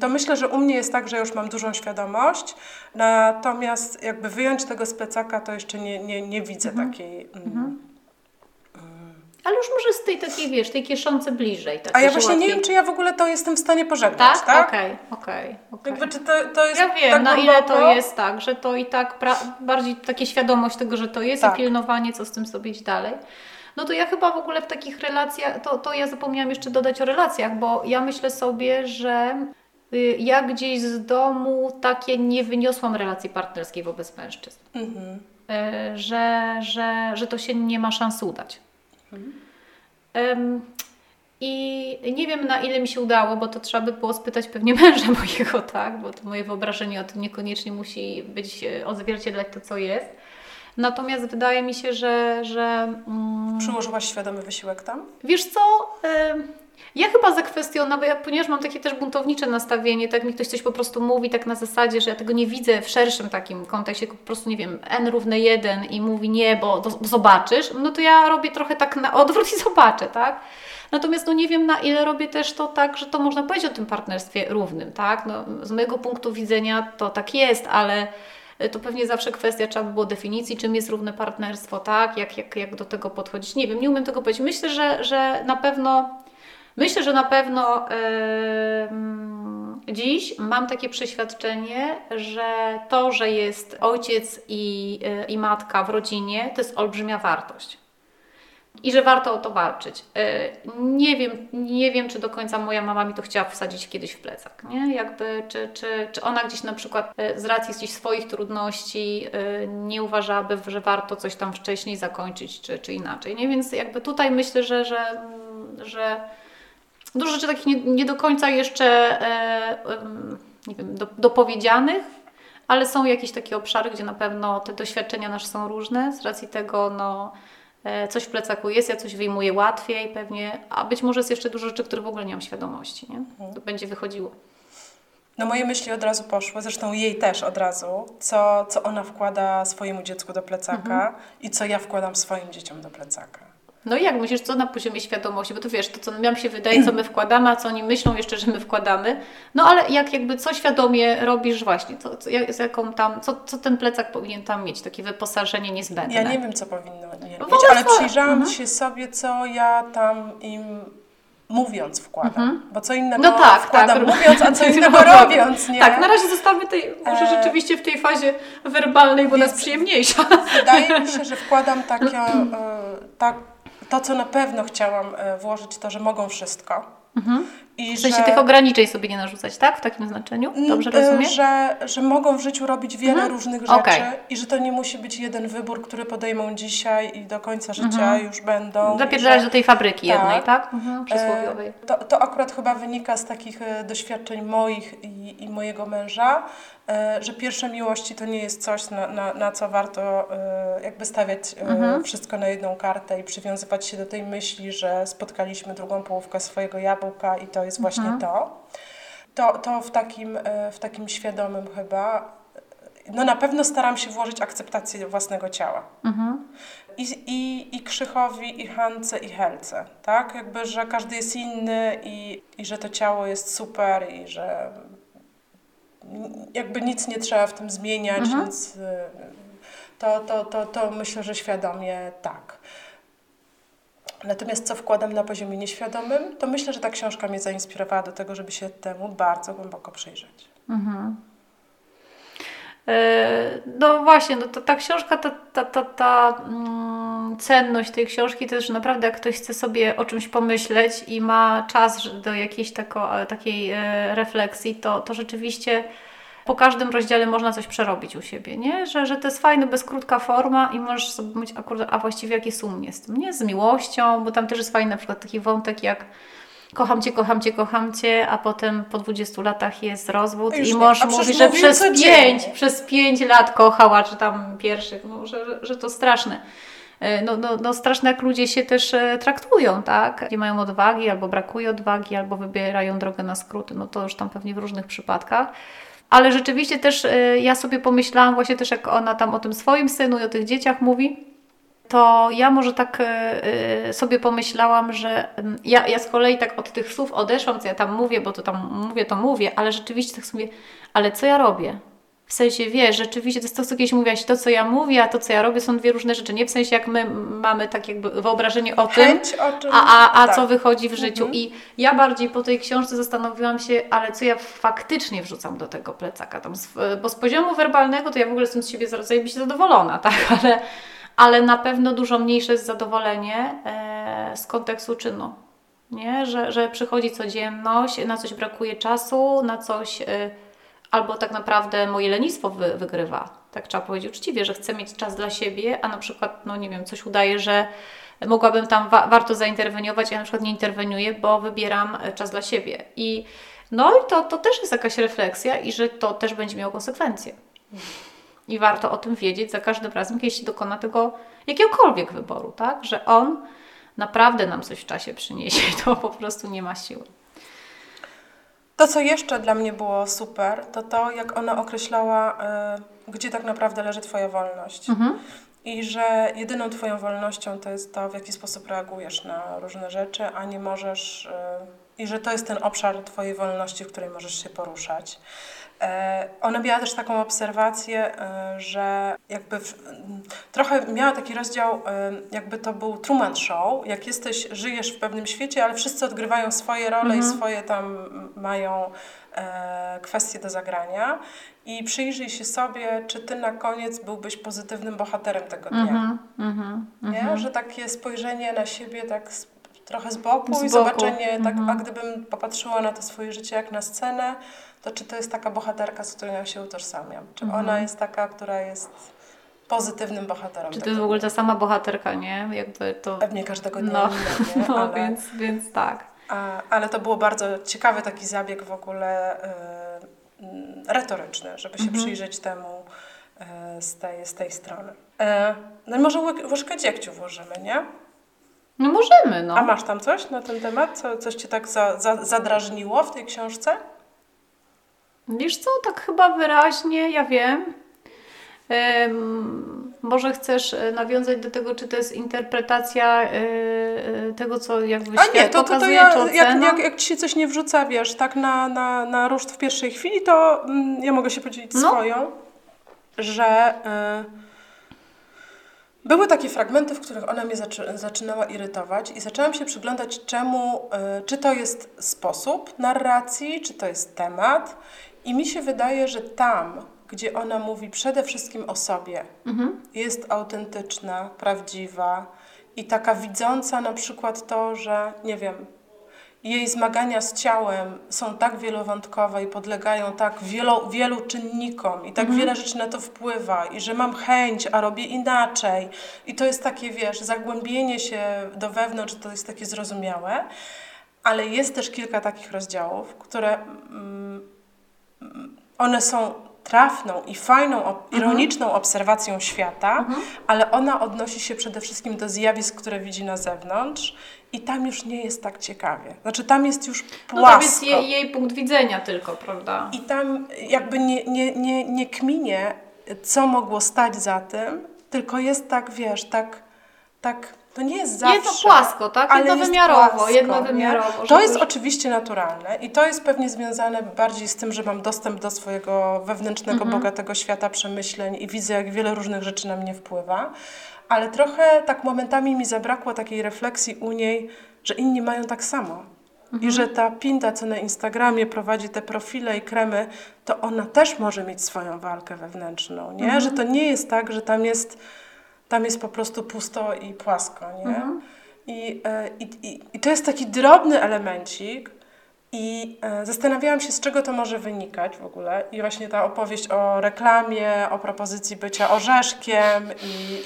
To myślę, że u mnie jest tak, że już mam dużą świadomość, natomiast jakby wyjąć tego z plecaka, to jeszcze nie widzę takiej... Ale już może z tej takiej, wiesz, tej kieszące bliżej. Tak, a ja właśnie nie wiem, czy ja w ogóle to jestem w stanie pożegnać, tak? Okej. Jakby, czy to jest... Ja wiem, tak na ile to jest tak, że to i tak bardziej takie świadomość tego, że to jest i pilnowanie, co z tym sobie iść dalej. No to ja chyba w ogóle w takich relacjach, to ja zapomniałam jeszcze dodać o relacjach, bo ja myślę sobie, że ja gdzieś z domu takie nie wyniosłam relacji partnerskiej wobec mężczyzn. Mhm. Że to się nie ma szans udać. I nie wiem, na ile mi się udało, bo to trzeba by było spytać pewnie męża mojego, tak? Bo to moje wyobrażenie o tym niekoniecznie musi być odzwierciedlać to, co jest. Natomiast wydaje mi się, że przyłożyłaś świadomy wysiłek tam? Wiesz co? Ja chyba zakwestionowałam, ponieważ mam takie też buntownicze nastawienie, tak mi ktoś coś po prostu mówi, tak na zasadzie, że ja tego nie widzę w szerszym takim kontekście, po prostu nie wiem, n równe 1 i mówi nie, bo zobaczysz, no to ja robię trochę tak na odwrót i zobaczę, tak? Natomiast no nie wiem, na ile robię też to tak, że to można powiedzieć o tym partnerstwie równym, tak? No, z mojego punktu widzenia to tak jest, ale to pewnie zawsze kwestia trzeba by było definicji, czym jest równe partnerstwo, tak? Jak do tego podchodzić? Nie wiem, nie umiem tego powiedzieć. Myślę, że na pewno... dziś mam takie przeświadczenie, że to, że jest ojciec i matka w rodzinie, to jest olbrzymia wartość. I że warto o to walczyć. Nie wiem, czy do końca moja mama mi to chciała wsadzić kiedyś w plecak. Nie? Jakby, czy ona gdzieś na przykład z racji jakichś swoich trudności nie uważałaby, że warto coś tam wcześniej zakończyć, czy inaczej. Nie? Więc jakby tutaj myślę, że dużo rzeczy takich nie do końca jeszcze nie wiem, dopowiedzianych, ale są jakieś takie obszary, gdzie na pewno te doświadczenia nasze są różne. Z racji tego coś w plecaku jest, ja coś wyjmuję łatwiej pewnie, a być może jest jeszcze dużo rzeczy, których w ogóle nie mam świadomości. Nie? To będzie wychodziło. No moje myśli od razu poszły, zresztą jej też od razu, co ona wkłada swojemu dziecku do plecaka i co ja wkładam swoim dzieciom do plecaka. No i jak myślisz, co na poziomie świadomości, bo to wiesz, to co nam się wydaje, co my wkładamy, a co oni myślą jeszcze, że my wkładamy, no ale jakby co świadomie robisz właśnie, co ten plecak powinien tam mieć, takie wyposażenie niezbędne. Ja nie wiem, co powinno mieć, ale przyjrzałam się sobie, co ja tam im mówiąc wkładam, bo co innego wkładam mówiąc, a co innego robiąc, nie? Tak, na razie zostawmy może rzeczywiście w tej fazie werbalnej, bo ona jest przyjemniejsza. Wydaje mi się, że wkładam to, co na pewno chciałam włożyć, to, że mogą wszystko. Mhm. I w sensie tych ograniczeń sobie nie narzucać, tak? W takim znaczeniu? Dobrze rozumiem? Że mogą w życiu robić wiele różnych rzeczy i że to nie musi być jeden wybór, który podejmą dzisiaj i do końca życia już będą. Zapierdzielać do tej fabryki jednej, tak? Mhm, przysłowiowej. To akurat chyba wynika z takich doświadczeń moich i mojego męża, że pierwsze miłości to nie jest coś, na co warto jakby stawiać wszystko na jedną kartę i przywiązywać się do tej myśli, że spotkaliśmy drugą połówkę swojego jabłka i to to jest właśnie to w takim świadomym chyba, no na pewno staram się włożyć akceptację własnego ciała. I Krzychowi, i Hance, i Helce, tak? Jakby, że każdy jest inny i że to ciało jest super i że jakby nic nie trzeba w tym zmieniać, więc to myślę, że świadomie tak. Natomiast co wkładam na poziomie nieświadomym, to myślę, że ta książka mnie zainspirowała do tego, żeby się temu bardzo głęboko przyjrzeć. No właśnie, no ta książka, cenność tej książki to jest, że naprawdę jak ktoś chce sobie o czymś pomyśleć i ma czas do jakiejś takiej refleksji, to rzeczywiście po każdym rozdziale można coś przerobić u siebie, nie? Że to jest fajne, bez krótka forma i możesz sobie mieć akurat, a właściwie jaki sum jest z tym, nie? Z miłością, bo tam też jest fajny na przykład taki wątek jak kocham cię, kocham cię, kocham cię, a potem po 20 latach jest rozwód i mąż mówi, że przez 5 lat kochała, czy tam pierwszych, no, że to straszne. No straszne, jak ludzie się też traktują, tak? Nie mają odwagi, albo brakuje odwagi, albo wybierają drogę na skróty, no to już tam pewnie w różnych przypadkach. Ale rzeczywiście też ja sobie pomyślałam, właśnie też jak ona tam o tym swoim synu i o tych dzieciach mówi, to ja może tak sobie pomyślałam, że ja z kolei tak od tych słów odeszłam, co ja tam mówię, bo to mówię, ale rzeczywiście tak sobie, ale co ja robię? W sensie, wiesz, rzeczywiście to jest to, co kiedyś mówiłaś, to co ja mówię, a to co ja robię są dwie różne rzeczy, nie? W sensie jak my mamy tak jakby wyobrażenie o tym, a co wychodzi w życiu. I ja bardziej po tej książce zastanowiłam się, ale co ja faktycznie wrzucam do tego plecaka tam, bo z poziomu werbalnego to ja w ogóle jestem z siebie zajebiście zadowolona, tak? Ale na pewno dużo mniejsze jest zadowolenie z kontekstu czynu, nie? Że przychodzi codzienność, na coś brakuje czasu, na coś... Albo tak naprawdę moje lenistwo wygrywa. Tak trzeba powiedzieć uczciwie, że chcę mieć czas dla siebie, a na przykład, no nie wiem, coś udaje, że mogłabym tam warto zainterweniować, a ja na przykład nie interweniuję, bo wybieram czas dla siebie. I to też jest jakaś refleksja i że to też będzie miało konsekwencje. I warto o tym wiedzieć za każdym razem, kiedy się dokona tego jakiegokolwiek wyboru, tak? Że on naprawdę nam coś w czasie przyniesie, to po prostu nie ma siły. To, co jeszcze dla mnie było super, to jak ona określała, gdzie tak naprawdę leży twoja wolność. I że jedyną twoją wolnością to jest to, w jaki sposób reagujesz na różne rzeczy, a nie możesz... I że to jest ten obszar twojej wolności, w której możesz się poruszać. Ona miała też taką obserwację, że jakby trochę miała taki rozdział, jakby to był Truman Show, jak żyjesz w pewnym świecie, ale wszyscy odgrywają swoje role i swoje tam mają kwestie do zagrania. I przyjrzyj się sobie, czy ty na koniec byłbyś pozytywnym bohaterem tego dnia. Nie? Że takie spojrzenie na siebie tak trochę z boku i zobaczenie, tak, a gdybym popatrzyła na to swoje życie jak na scenę, to czy to jest taka bohaterka, z którą ja się utożsamiam? Czy ona jest taka, która jest pozytywnym bohaterem? Czy to jest w ogóle ta sama bohaterka, nie? Jakby to... Pewnie każdego dnia. Ale... więc tak. Ale to było bardzo ciekawy taki zabieg w ogóle retoryczny, żeby się przyjrzeć temu z tej strony. No i może łyżkę dziegciu włożymy, nie? No możemy, no. A masz tam coś na ten temat? Coś Cię tak zadrażniło w tej książce? Wiesz co, tak chyba wyraźnie, ja wiem. Może chcesz nawiązać do tego, czy to jest interpretacja tego, co jakby świat pokazuje, czy ocena? Jak Ci się coś nie wrzuca, wiesz, tak na ruszt w pierwszej chwili, to ja mogę się podzielić swoją, że... Były takie fragmenty, w których ona mnie zaczynała irytować i zaczęłam się przyglądać czemu, czy to jest sposób narracji, czy to jest temat. I mi się wydaje, że tam, gdzie ona mówi przede wszystkim o sobie, jest autentyczna, prawdziwa i taka widząca na przykład to, że nie wiem, jej zmagania z ciałem są tak wielowątkowe i podlegają tak wielu czynnikom i tak wiele rzeczy na to wpływa i że mam chęć, a robię inaczej i to jest takie, wiesz, zagłębienie się do wewnątrz, to jest takie zrozumiałe, ale jest też kilka takich rozdziałów, które one są trafną i fajną, ironiczną obserwacją świata, ale ona odnosi się przede wszystkim do zjawisk, które widzi na zewnątrz i tam już nie jest tak ciekawie. Znaczy tam jest już płasko. No tam jest jej punkt widzenia tylko, prawda? I tam jakby nie kminie, co mogło stać za tym, tylko jest tak, wiesz, tak to nie jest zawsze. Jest to płasko, tak? Ale jednowymiarowo. To jest oczywiście naturalne i to jest pewnie związane bardziej z tym, że mam dostęp do swojego wewnętrznego, bogatego świata przemyśleń i widzę, jak wiele różnych rzeczy na mnie wpływa, ale trochę tak momentami mi zabrakło takiej refleksji u niej, że inni mają tak samo. I że ta pinda, co na Instagramie prowadzi te profile i kremy, to ona też może mieć swoją walkę wewnętrzną, nie? Że to nie jest tak, że tam jest po prostu pusto i płasko, nie? I to jest taki drobny elemencik i zastanawiałam się, z czego to może wynikać w ogóle. I właśnie ta opowieść o reklamie, o propozycji bycia orzeszkiem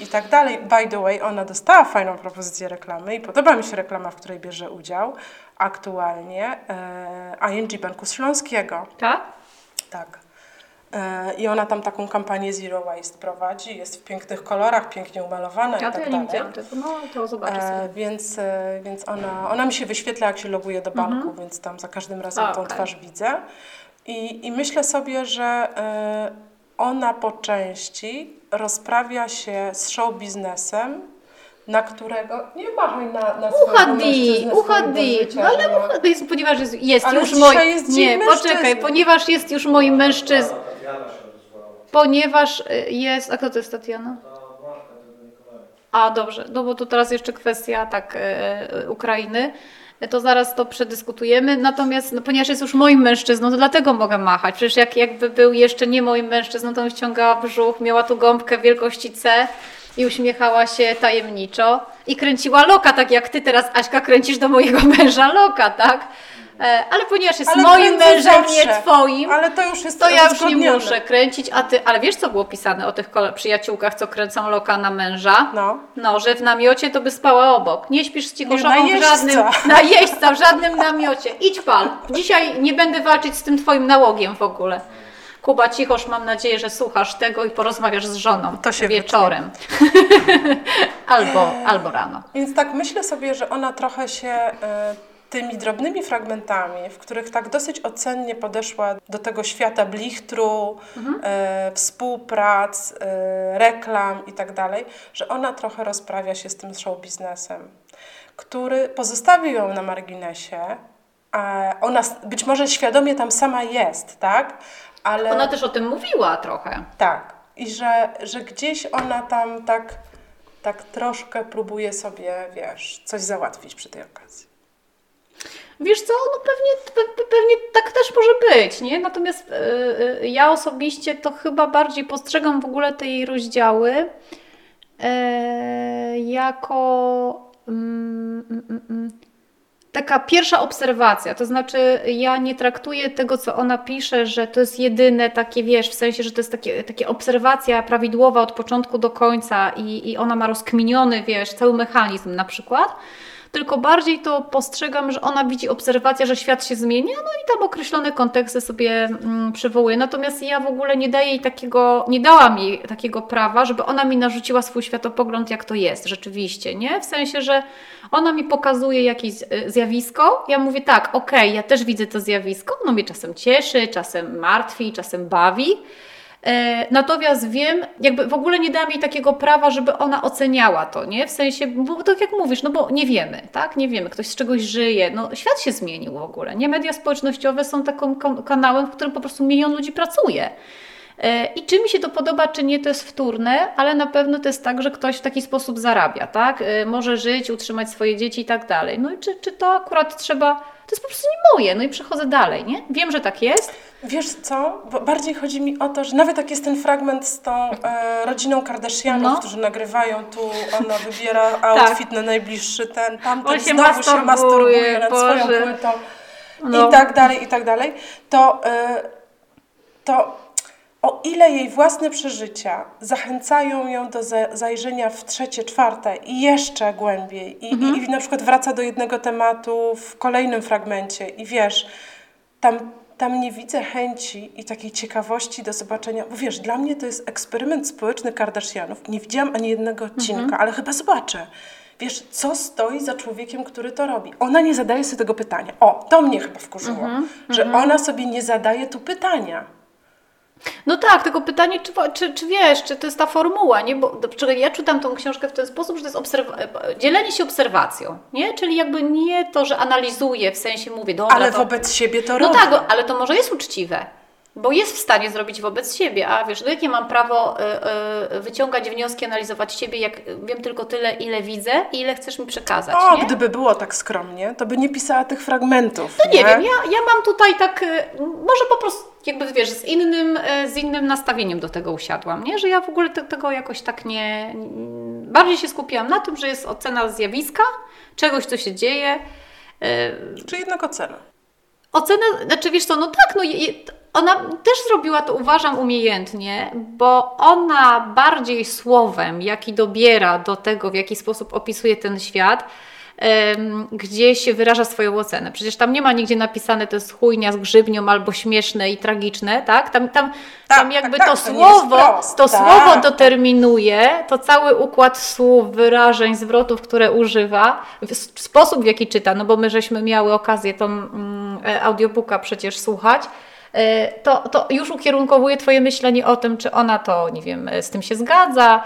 i tak dalej. By the way, ona dostała fajną propozycję reklamy i podoba mi się reklama, w której bierze udział aktualnie ING Banku Śląskiego. Tak? Tak. I ona tam taką kampanię Zero Waste prowadzi, jest w pięknych kolorach, pięknie umalowana i tak dalej. Ja to nie widziałam tego, no to zobaczę sobie. Więc ona mi się wyświetla, jak się loguje do banku, więc tam za każdym razem tą twarz widzę. I myślę sobie, że ona po części rozprawia się z show biznesem, na którego nie machaj na swojego mężczyznę. Ponieważ jest już moim mężczyzną. Ponieważ jest... A kto to jest Tatiana? A, dobrze. No bo to teraz jeszcze kwestia Ukrainy. To zaraz to przedyskutujemy. Natomiast, ponieważ jest już moim mężczyzną, to dlatego mogę machać. Przecież jakby był jeszcze nie moim mężczyzną, to on ściągała brzuch, miała tu gąbkę wielkości C i uśmiechała się tajemniczo i kręciła loka, tak jak ty teraz, Aśka, kręcisz do mojego męża loka, tak? Ale ponieważ jest moim mężem, nie twoim, ale to już jest, to ja już nie muszę kręcić, a ty... Ale wiesz, co było pisane o tych przyjaciółkach, co kręcą loka na męża? No, że w namiocie to by spała obok. Nie śpisz z cichoszoną w żadnym namiocie. Idź pal. Dzisiaj nie będę walczyć z tym twoim nałogiem w ogóle. Kuba, cichoż, mam nadzieję, że słuchasz tego i porozmawiasz z żoną wieczorem. albo rano. Więc tak myślę sobie, że ona trochę się tymi drobnymi fragmentami, w których tak dosyć ocennie podeszła do tego świata blichtru, współprac, reklam i tak dalej, że ona trochę rozprawia się z tym show biznesem, który pozostawił ją na marginesie. A ona być może świadomie tam sama jest, tak? Ale ona też o tym mówiła trochę. Tak. I że gdzieś ona tam tak troszkę próbuje sobie, wiesz, coś załatwić przy tej okazji. Wiesz co, no pewnie tak też może być, nie? Natomiast ja osobiście to chyba bardziej postrzegam w ogóle te jej rozdziały jako... Taka pierwsza obserwacja, to znaczy ja nie traktuję tego, co ona pisze, że to jest jedyne takie, wiesz, w sensie, że to jest takie obserwacja prawidłowa od początku do końca i ona ma rozkminiony, wiesz, cały mechanizm na przykład, tylko bardziej to postrzegam, że ona widzi obserwację, że świat się zmienia, no i tam określone konteksty sobie przywołuje. Natomiast ja w ogóle nie dałam jej takiego prawa, żeby ona mi narzuciła swój światopogląd, jak to jest rzeczywiście, nie? W sensie, że ona mi pokazuje jakieś zjawisko, ja mówię tak, okej, ja też widzę to zjawisko, ono mnie czasem cieszy, czasem martwi, czasem bawi. Natomiast wiem, jakby w ogóle nie dałam jej takiego prawa, żeby ona oceniała to, nie? W sensie, bo tak jak mówisz, no bo nie wiemy, tak? Nie wiemy, ktoś z czegoś żyje, no świat się zmienił w ogóle, nie? Media społecznościowe są takim kanałem, w którym po prostu milion ludzi pracuje. I czy mi się to podoba, czy nie, to jest wtórne, ale na pewno to jest tak, że ktoś w taki sposób zarabia, tak? Może żyć, utrzymać swoje dzieci i tak dalej. No i czy to akurat trzeba, to jest po prostu nie moje, no i przechodzę dalej, nie? Wiem, że tak jest. Wiesz co, bo bardziej chodzi mi o to, że nawet jak jest ten fragment z tą rodziną Kardashianów, którzy nagrywają, tu ona wybiera outfit na najbliższy tamten, znowu się masturbuje nad swoją płytą i tak dalej, to o ile jej własne przeżycia zachęcają ją do zajrzenia w trzecie, czwarte i jeszcze głębiej i na przykład wraca do jednego tematu w kolejnym fragmencie i wiesz, tam tam nie widzę chęci i takiej ciekawości do zobaczenia, bo wiesz, dla mnie to jest eksperyment społeczny Kardashianów. Nie widziałam ani jednego odcinka, ale chyba zobaczę. Wiesz, co stoi za człowiekiem, który to robi? Ona nie zadaje sobie tego pytania. O, to mnie chyba wkurzyło, że ona sobie nie zadaje tu pytania. No tak, tylko pytanie, czy wiesz, czy to jest ta formuła, nie? Bo ja czytam tą książkę w ten sposób, że to jest dzielenie się obserwacją, nie? Czyli jakby nie to, że analizuję, w sensie mówię, dobra, ale to... wobec siebie to robię. No tak, ale to może jest uczciwe, bo jest w stanie zrobić wobec siebie, a wiesz, no jakie mam prawo wyciągać wnioski, analizować siebie, jak wiem tylko tyle, ile widzę i ile chcesz mi przekazać, o, nie? Gdyby było tak skromnie, to by nie pisała tych fragmentów. No nie wiem, ja mam tutaj tak, może po prostu jakby wiesz, z innym nastawieniem do tego usiadłam, nie? Że ja w ogóle tego jakoś tak nie... Bardziej się skupiłam na tym, że jest ocena zjawiska, czegoś, co się dzieje. Czy jednak ocena? Ocena, znaczy wiesz co, no tak, no... Ona też zrobiła to, uważam, umiejętnie, bo ona bardziej słowem, jaki dobiera do tego, w jaki sposób opisuje ten świat, gdzie się wyraża swoją ocenę. Przecież tam nie ma nigdzie napisane, to jest chujnia z grzybnią albo śmieszne i tragiczne, tak? Tam jakby to słowo determinuje to cały układ słów, wyrażeń, zwrotów, które używa, sposób, w jaki czyta, no bo my żeśmy miały okazję tą audiobooka przecież słuchać. To już ukierunkowuje Twoje myślenie o tym, czy ona to, nie wiem, z tym się zgadza,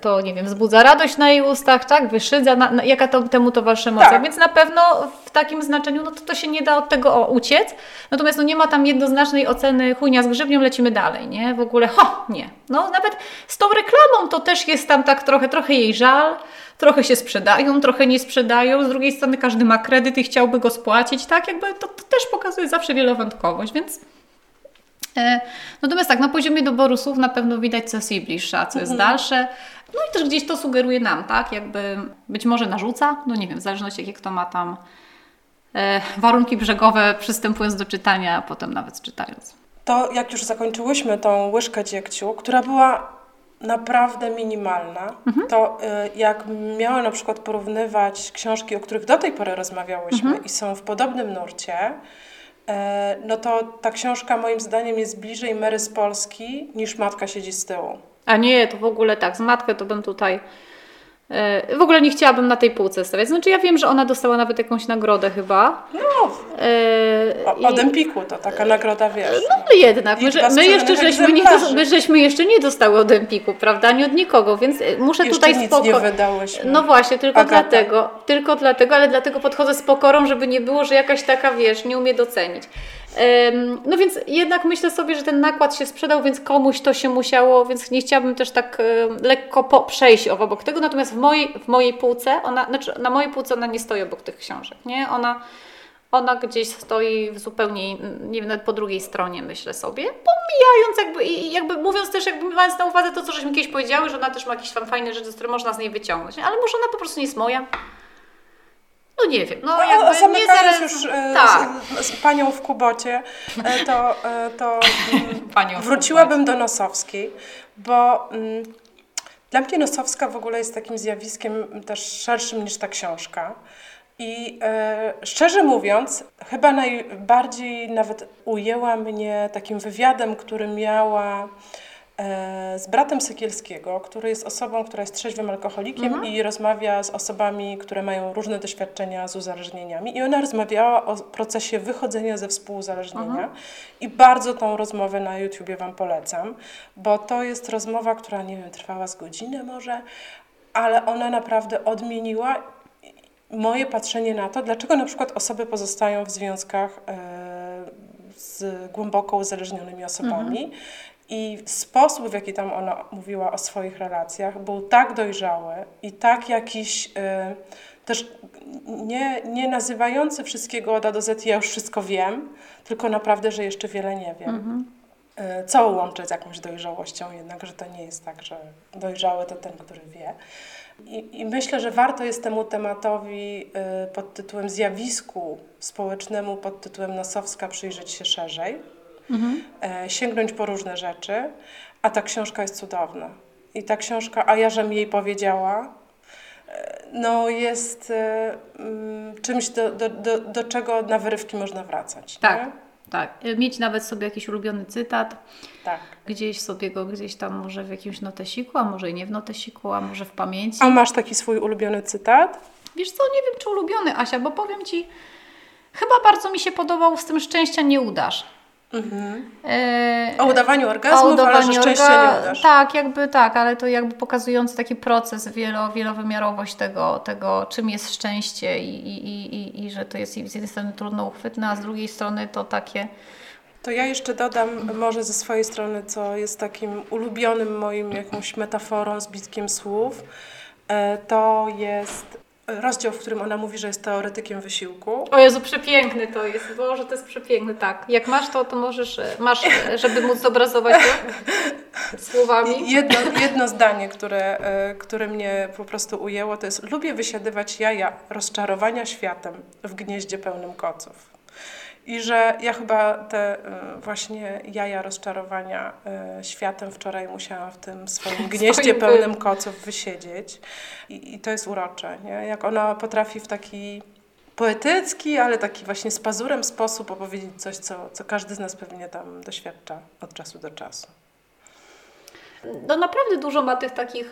to, nie wiem, wzbudza radość na jej ustach, tak, wyszydza, jaka to temu towarzyszy emocja. Tak. Więc na pewno w takim znaczeniu, no to się nie da od tego uciec, natomiast no nie ma tam jednoznacznej oceny chujnia z grzybnią, lecimy dalej, nie, w ogóle, nie. No nawet z tą reklamą to też jest tam tak trochę jej żal, trochę się sprzedają, trochę nie sprzedają, z drugiej strony każdy ma kredyt i chciałby go spłacić, tak, jakby to też pokazuje zawsze wielowątkowość, więc... Natomiast tak, na poziomie doboru słów na pewno widać, co jest jej bliższe, a co jest dalsze. No i też gdzieś to sugeruje nam, tak, jakby być może narzuca, no nie wiem, w zależności jakie kto ma tam warunki brzegowe, przystępując do czytania, a potem nawet czytając. To jak już zakończyłyśmy tą łyżkę dziegciu, która była naprawdę minimalna, to jak miała na przykład porównywać książki, o których do tej pory rozmawiałyśmy i są w podobnym nurcie, no to ta książka moim zdaniem jest bliżej Mary z Polski niż Matka siedzi z tyłu. A nie, to w ogóle tak, z Matkę to bym tutaj... W ogóle nie chciałabym na tej półce stawiać. Znaczy ja wiem, że ona dostała nawet jakąś nagrodę chyba. No, od Empiku to taka nagroda, wiesz. No ale jednak, my jeszcze nie dostały od Empiku, prawda? Nie od nikogo, więc muszę jeszcze tutaj nie wydałyśmy. No właśnie, dlatego podchodzę z pokorą, żeby nie było, że jakaś taka, wiesz, nie umie docenić. No więc jednak myślę sobie, że ten nakład się sprzedał, więc komuś to się musiało, więc nie chciałabym też tak lekko przejść obok tego, natomiast w mojej półce, na mojej półce ona nie stoi obok tych książek, nie? Ona gdzieś stoi w zupełnie, nie wiem, nawet po drugiej stronie, myślę sobie, pomijając jakby mówiąc też, jakby mając na uwadze to, co żeśmy kiedyś powiedziały, że ona też ma jakieś tam fajne rzeczy, które można z niej wyciągnąć, ale może ona po prostu nie jest moja. No nie wiem, no jakby zamykając nie już tak. z panią w Kubocie, to wróciłabym do Nosowskiej, bo dla mnie Nosowska w ogóle jest takim zjawiskiem też szerszym niż ta książka. I szczerze mówiąc, chyba najbardziej nawet ujęła mnie takim wywiadem, który miała z bratem Sekielskiego, który jest osobą, która jest trzeźwym alkoholikiem i rozmawia z osobami, które mają różne doświadczenia z uzależnieniami. I ona rozmawiała o procesie wychodzenia ze współuzależnienia. I bardzo tą rozmowę na YouTubie Wam polecam, bo to jest rozmowa, która, nie wiem, trwała z godzinę może, ale ona naprawdę odmieniła moje patrzenie na to, dlaczego na przykład osoby pozostają w związkach z głęboko uzależnionymi osobami. I sposób, w jaki tam ona mówiła o swoich relacjach, był tak dojrzały i tak jakiś też nie nazywający wszystkiego od A do Z, ja już wszystko wiem, tylko naprawdę, że jeszcze wiele nie wiem. Co łączy z jakąś dojrzałością jednak, że to nie jest tak, że dojrzały to ten, który wie. I myślę, że warto jest temu tematowi pod tytułem zjawisku społecznemu, pod tytułem Nosowska przyjrzeć się szerzej. Sięgnąć po różne rzeczy, a ta książka jest cudowna. I ta książka, a ja żem jej powiedziała, no jest czymś, do czego na wyrywki można wracać. Tak, nie? Tak, mieć nawet sobie jakiś ulubiony cytat, tak. Gdzieś sobie go, gdzieś tam może w jakimś notesiku, a może i nie w notesiku, a może w pamięci. A masz taki swój ulubiony cytat? Wiesz co, nie wiem czy ulubiony, Asia, bo powiem Ci, chyba bardzo mi się podobał z tym szczęścia nie udasz. Mhm. O udawaniu orgazmu, ale że szczęście nie udasz. Tak, jakby tak, ale to jakby pokazujący taki proces, wielowymiarowość tego, czym jest szczęście i że to jest z jednej strony trudno uchwytne, a z drugiej strony to takie... To ja jeszcze dodam może ze swojej strony, co jest takim ulubionym moim jakąś metaforą, zbitkiem słów, to jest... rozdział, w którym ona mówi, że jest teoretykiem wysiłku. O Jezu, przepiękny to jest. Boże, to jest przepiękny, tak. Jak masz to możesz, żeby móc zobrazować to słowami. Jedno zdanie, które mnie po prostu ujęło, to jest: lubię wysiadywać jaja rozczarowania światem w gnieździe pełnym koców. I że ja chyba te właśnie jaja rozczarowania światem wczoraj musiałam w tym swoim gnieździe pełnym koców wysiedzieć. I to jest urocze, nie? Jak ona potrafi w taki poetycki, ale taki właśnie z pazurem sposób opowiedzieć coś, co każdy z nas pewnie tam doświadcza od czasu do czasu. No naprawdę dużo ma tych takich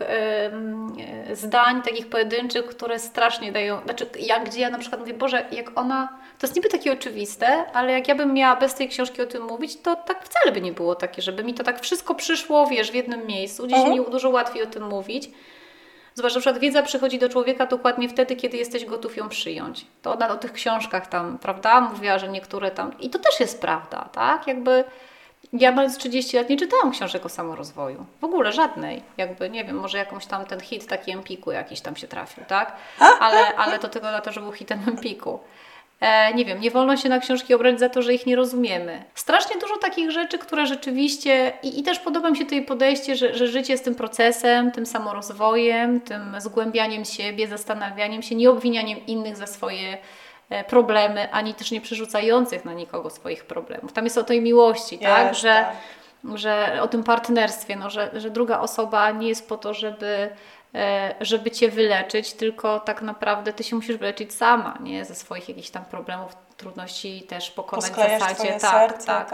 zdań, takich pojedynczych, które strasznie dają, znaczy gdzie ja na przykład mówię, Boże, jak ona, to jest niby takie oczywiste, ale jak ja bym miała bez tej książki o tym mówić, to tak wcale by nie było takie, żeby mi to tak wszystko przyszło, wiesz, w jednym miejscu, gdzieś mi dużo łatwiej o tym mówić. Zobacz, na przykład wiedza przychodzi do człowieka dokładnie wtedy, kiedy jesteś gotów ją przyjąć. To ona o tych książkach tam, prawda, mówiła, że niektóre tam, i to też jest prawda, tak, jakby... Ja mając 30 lat nie czytałam książek o samorozwoju. W ogóle żadnej. Jakby, nie wiem, może jakąś tam ten hit taki Empiku jakiś tam się trafił, tak? Ale to tylko dlatego, że był hitem Empiku. Nie wiem, nie wolno się na książki obrać za to, że ich nie rozumiemy. Strasznie dużo takich rzeczy, które rzeczywiście... I też podoba mi się to jej podejście, że życie z tym procesem, tym samorozwojem, tym zgłębianiem siebie, zastanawianiem się, nie obwinianiem innych za swoje... problemy, ani też nie przerzucających na nikogo swoich problemów. Tam jest o tej miłości, tak? Że o tym partnerstwie, no, że druga osoba nie jest po to, żeby Cię wyleczyć, tylko tak naprawdę Ty się musisz wyleczyć sama, nie? Ze swoich jakichś tam problemów, trudności też pokonać w zasadzie. Tak.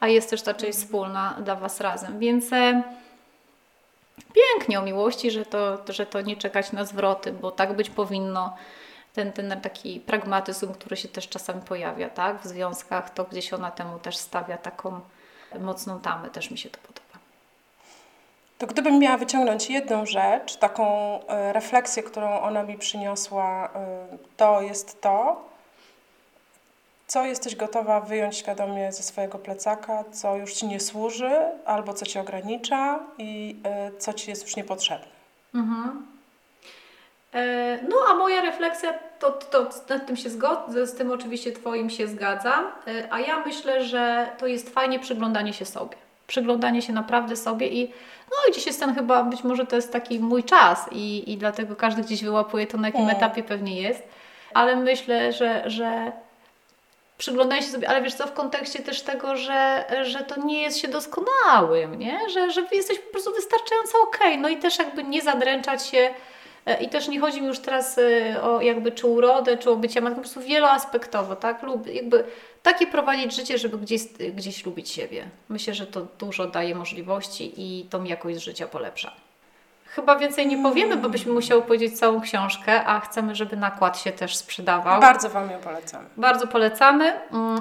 A jest też ta część wspólna dla Was razem. Więc pięknie o miłości, że to nie czekać na zwroty, bo tak być powinno. Ten taki pragmatyzm, który się też czasami pojawia, tak? W związkach, to gdzieś ona temu też stawia taką mocną tamę. Też mi się to podoba. To gdybym miała wyciągnąć jedną rzecz, taką refleksję, którą ona mi przyniosła, to jest to, co jesteś gotowa wyjąć świadomie ze swojego plecaka, co już Ci nie służy, albo co Ci ogranicza i co Ci jest już niepotrzebne. Mhm. No a moja refleksja, to nad tym się zgodzę, z tym oczywiście Twoim się zgadzam, a ja myślę, że to jest fajnie przyglądanie się sobie. Przyglądanie się naprawdę sobie i dziś jest ten chyba, być może to jest taki mój czas i dlatego każdy gdzieś wyłapuje to, na jakim etapie pewnie jest, ale myślę, że przyglądanie się sobie, ale wiesz co, w kontekście też tego, że to nie jest się doskonałym, nie? Że jesteś po prostu wystarczająco okej, no i też jakby nie zadręczać się. I też nie chodzi mi już teraz o jakby czy urodę, czy o bycie matką, po prostu wieloaspektowo, tak? Jakby takie prowadzić życie, żeby gdzieś lubić siebie. Myślę, że to dużo daje możliwości i tą jakość życia polepsza. Chyba więcej nie powiemy, bo byśmy musiały powiedzieć całą książkę, a chcemy, żeby nakład się też sprzedawał. Bardzo Wam ją polecamy. Bardzo polecamy.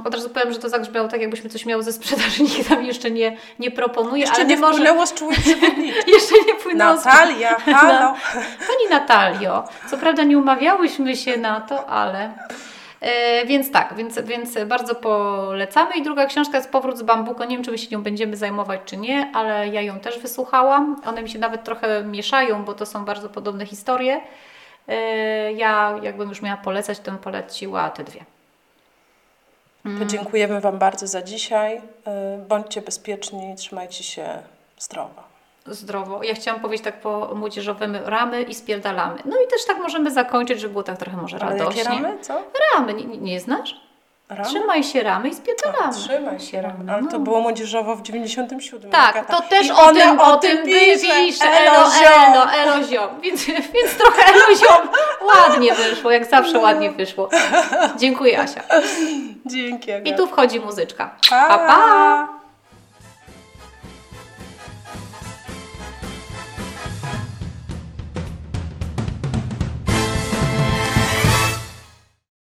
Od razu powiem, że to zagrzmiało tak, jakbyśmy coś miały ze sprzedaży. Nikt tam jeszcze nie proponuje. Jeszcze ale nie wpłynęło z czułej przewodniczki. Jeszcze nie wpłynęło Natalia, halo. Pani Natalio, co prawda nie umawiałyśmy się na to, ale... Więc bardzo polecamy. I druga książka jest Powrót z bambuka. Nie wiem, czy my się nią będziemy zajmować, czy nie, ale ja ją też wysłuchałam. One mi się nawet trochę mieszają, bo to są bardzo podobne historie. Ja jakbym już miała polecać, to bym poleciła te dwie. To dziękujemy Wam bardzo za dzisiaj. Bądźcie bezpieczni, trzymajcie się zdrowo. Ja chciałam powiedzieć tak po młodzieżowym: ramy i spierdalamy. No i też tak możemy zakończyć, żeby było tak trochę może radośnie. Ale jakie ramy? Co? Ramy. Nie znasz? Ramy? Trzymaj się ramy i spieprzamy. Trzymaj się ramy. No. Ale to było młodzieżowo w 97. Tak, to też o tym wypisz. Elo ziom. Więc trochę elo ziom. Ładnie wyszło, jak zawsze ładnie wyszło. Dziękuję, Asia. Dzięki, Aga. I tu wchodzi muzyczka. Pa, pa.